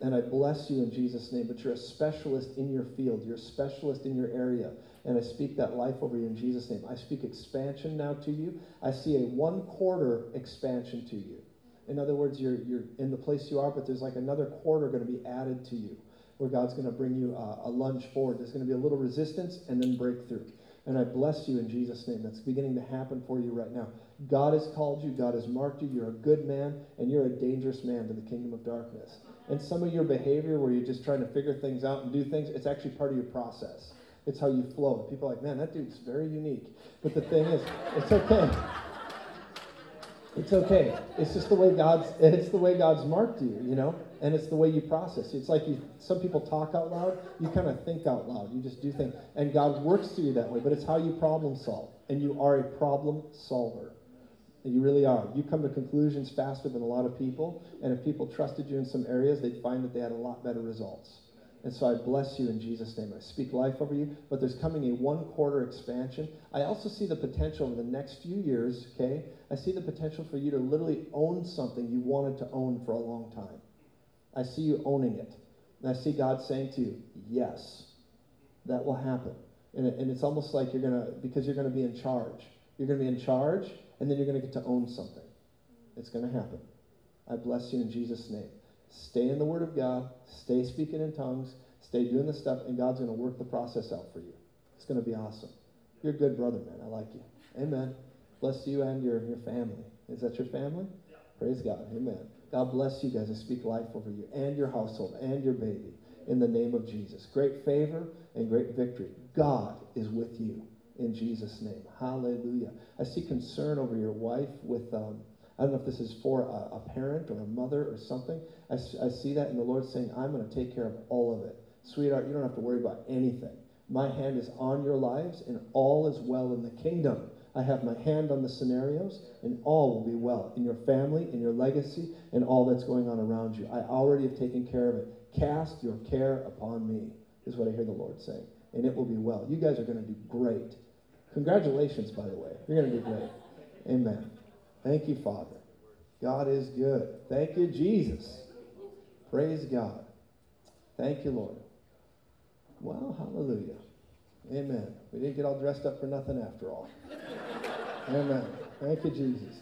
And I bless you in Jesus' name, but you're a specialist in your field. You're a specialist in your area. And I speak that life over you in Jesus' name. I speak expansion now to you. I see a one-quarter expansion to you. In other words, you're, you're in the place you are, but there's like another quarter going to be added to you, where God's going to bring you a, a lunge forward. There's going to be a little resistance and then breakthrough. And I bless you in Jesus' name. That's beginning to happen for you right now. God has called you. God has marked you. You're a good man, and you're a dangerous man to the kingdom of darkness. And some of your behavior where you're just trying to figure things out and do things, it's actually part of your process. It's how you flow. People are like, man, that dude's very unique. But the thing is, it's okay. It's okay. It's just the way God's, it's the way God's marked you, you know? And it's the way you process. It's like you, some people talk out loud. You kind of think out loud. You just do things. And God works through you that way. But it's how you problem solve. And you are a problem solver. And you really are. You come to conclusions faster than a lot of people. And if people trusted you in some areas, they'd find that they had a lot better results. And so I bless you in Jesus' name. I speak life over you. But there's coming a one-quarter expansion. I also see the potential in the next few years, okay? I see the potential for you to literally own something you wanted to own for a long time. I see you owning it. And I see God saying to you, yes, that will happen. And, and it's almost like you're going to, because you're going to be in charge. You're going to be in charge, and then you're going to get to own something. It's going to happen. I bless you in Jesus' name. Stay in the Word of God. Stay speaking in tongues. Stay doing this stuff, and God's going to work the process out for you. It's going to be awesome. You're a good brother, man. I like you. Amen. Bless you and your, your family. Is that your family? Yeah. Praise God. Amen. God bless you guys. I speak life over you and your household and your baby in the name of Jesus. Great favor and great victory. God is with you in Jesus' name. Hallelujah. I see concern over your wife with, um, I don't know if this is for a, a parent or a mother or something. I, I see that, and the Lord's saying, I'm going to take care of all of it. Sweetheart, you don't have to worry about anything. My hand is on your lives, and all is well in the kingdom. I have my hand on the scenarios, and all will be well in your family, in your legacy, and all that's going on around you. I already have taken care of it. Cast your care upon me, is what I hear the Lord saying, and it will be well. You guys are going to do great. Congratulations, by the way. You're going to do great. Amen. Thank you, Father. God is good. Thank you, Jesus. Praise God. Thank you, Lord. Wow, hallelujah. Amen. We didn't get all dressed up for nothing after all. Amen. Thank you, Jesus.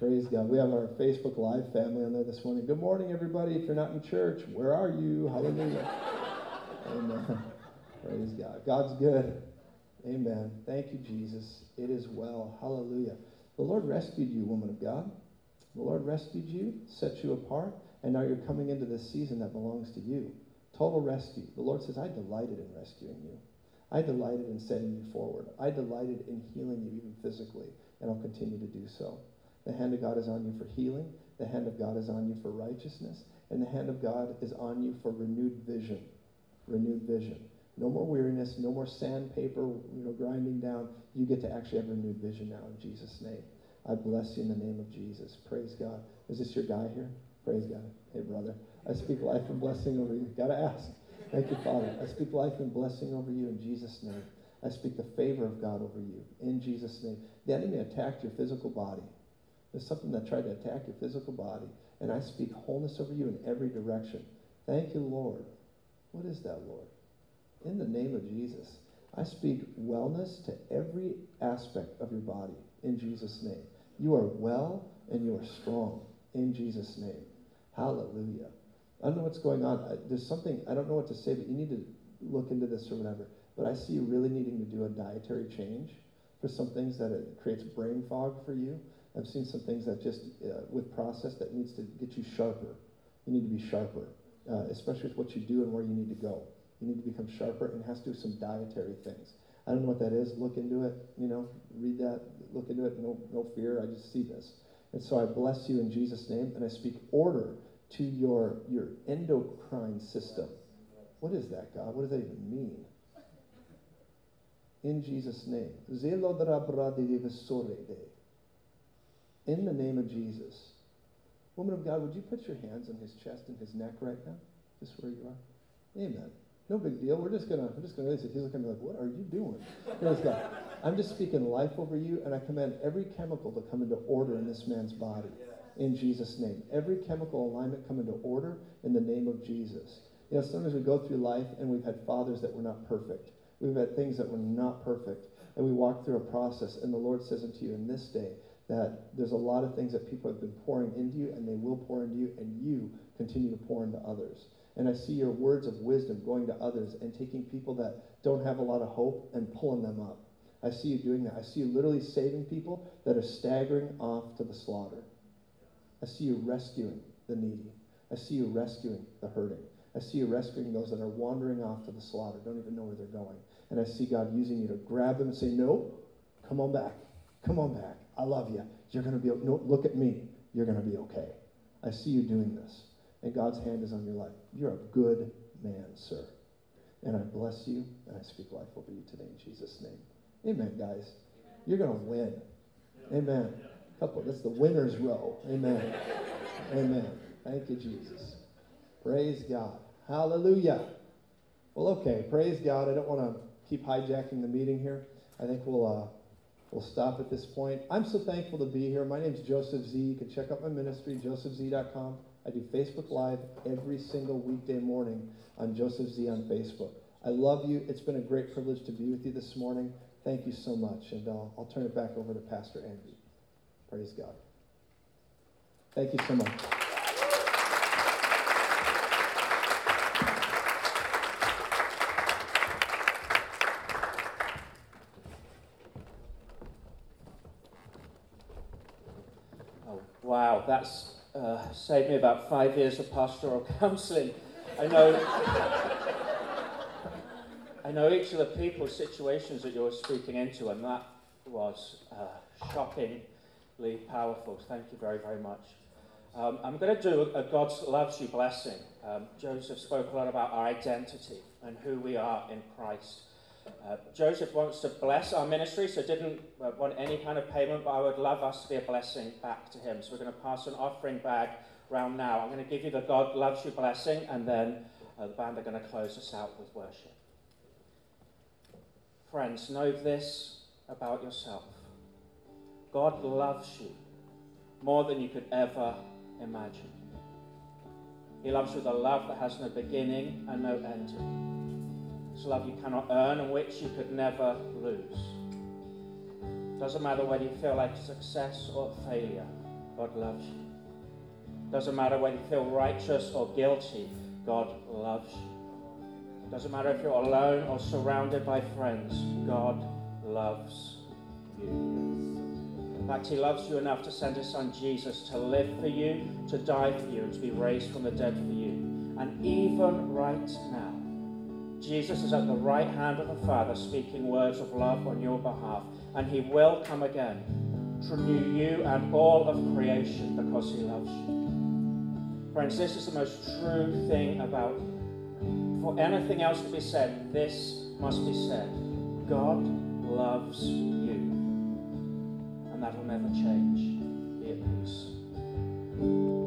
Praise God. We have our Facebook Live family on there this morning. Good morning, everybody. If you're not in church, where are you? Hallelujah. Amen. Praise God. God's good. Amen. Thank you, Jesus. It is well. Hallelujah. The Lord rescued you, woman of God. The Lord rescued you, set you apart, and now you're coming into this season that belongs to you. Total rescue. The Lord says, I delighted in rescuing you. I delighted in setting you forward. I delighted in healing you even physically, and I'll continue to do so. The hand of God is on you for healing. The hand of God is on you for righteousness. And the hand of God is on you for renewed vision. Renewed vision. No more weariness. No more sandpaper, you know, grinding down. You get to actually have renewed vision now in Jesus' name. I bless you in the name of Jesus. Praise God. Is this your guy here? Praise God. Hey, brother. I speak life and blessing over you. Got to ask. Thank you, Father. I speak life and blessing over you in Jesus' name. I speak the favor of God over you in Jesus' name. The enemy attacked your physical body. There's something that tried to attack your physical body, and I speak wholeness over you in every direction. Thank you, Lord. What is that, Lord? In the name of Jesus, I speak wellness to every aspect of your body in Jesus' name. You are well and you are strong in Jesus' name. Hallelujah. I don't know what's going on. There's something, I don't know what to say, but you need to look into this or whatever. But I see you really needing to do a dietary change for some things that it creates brain fog for you. I've seen some things that just, uh, with process, that needs to get you sharper. You need to be sharper, uh, especially with what you do and where you need to go. You need to become sharper, and it has to do some dietary things. I don't know what that is. Look into it, you know, read that, look into it. No, no fear, I just see this. And so I bless you in Jesus' name, and I speak order to your, your endocrine system. What is that, God? What does that even mean? in Jesus' name. In the name of Jesus. Woman of God, would you put your hands on his chest and his neck right now? Just where you are. Amen. No big deal. We're just gonna. We're just gonna. He's gonna be like, "What are you doing?" I'm just speaking life over you, and I command every chemical to come into order in this man's body, in Jesus' name. Every chemical alignment come into order in the name of Jesus. You know, sometimes we go through life, and we've had fathers that were not perfect. We've had things that were not perfect, and we walk through a process. And the Lord says unto you in this day that there's a lot of things that people have been pouring into you, and they will pour into you, and you continue to pour into others. And I see your words of wisdom going to others and taking people that don't have a lot of hope and pulling them up. I see you doing that. I see you literally saving people that are staggering off to the slaughter. I see you rescuing the needy. I see you rescuing the hurting. I see you rescuing those that are wandering off to the slaughter, don't even know where they're going. And I see God using you to grab them and say, "No, come on back. Come on back. I love you. You're going to be, no, look at me. You're going to be okay." I see you doing this. And God's hand is on your life. You're a good man, sir. And I bless you, and I speak life over you today in Jesus' name. Amen, guys. Amen. You're going to win. Yeah. Amen. Yeah. Couple, that's the winner's row. Amen. Amen. Thank you, Jesus. Praise God. Hallelujah. Well, okay. Praise God. I don't want to keep hijacking the meeting here. I think we'll uh, we'll stop at this point. I'm so thankful to be here. My name's Joseph Z. You can check out my ministry, joseph z dot com. I do Facebook Live every single weekday morning on Joseph Z on Facebook. I love you. It's been a great privilege to be with you this morning. Thank you so much. And uh, I'll turn it back over to Pastor Andrew. Praise God. Thank you so much. Oh, wow, that's... Uh, saved me about five years of pastoral counseling. I know I know each of the people's situations that you were speaking into, and that was uh, shockingly powerful. Thank you very, very much. Um, I'm going to do a, a God loves you blessing. Um, Joseph spoke a lot about our identity and who we are in Christ. Uh, Joseph wants to bless our ministry, so didn't uh, want any kind of payment, but I would love us to be a blessing back to him. So we're going to pass an offering bag round now. I'm going to give you the God loves you blessing, and then uh, the band are going to close us out with worship. Friends, know this about yourself. God loves you more than you could ever imagine. He loves you with a love that has no beginning and no end. It's love you cannot earn and which you could never lose. Doesn't matter whether you feel like success or failure, God loves you. Doesn't matter whether you feel righteous or guilty, God loves you. Doesn't matter if you're alone or surrounded by friends, God loves you. In fact, he loves you enough to send his son Jesus to live for you, to die for you, and to be raised from the dead for you. And even right now, Jesus is at the right hand of the Father, speaking words of love on your behalf, and he will come again to renew you and all of creation because he loves you. Friends, this is the most true thing about you. For anything else to be said, this must be said. God loves you, and that will never change. Be at peace.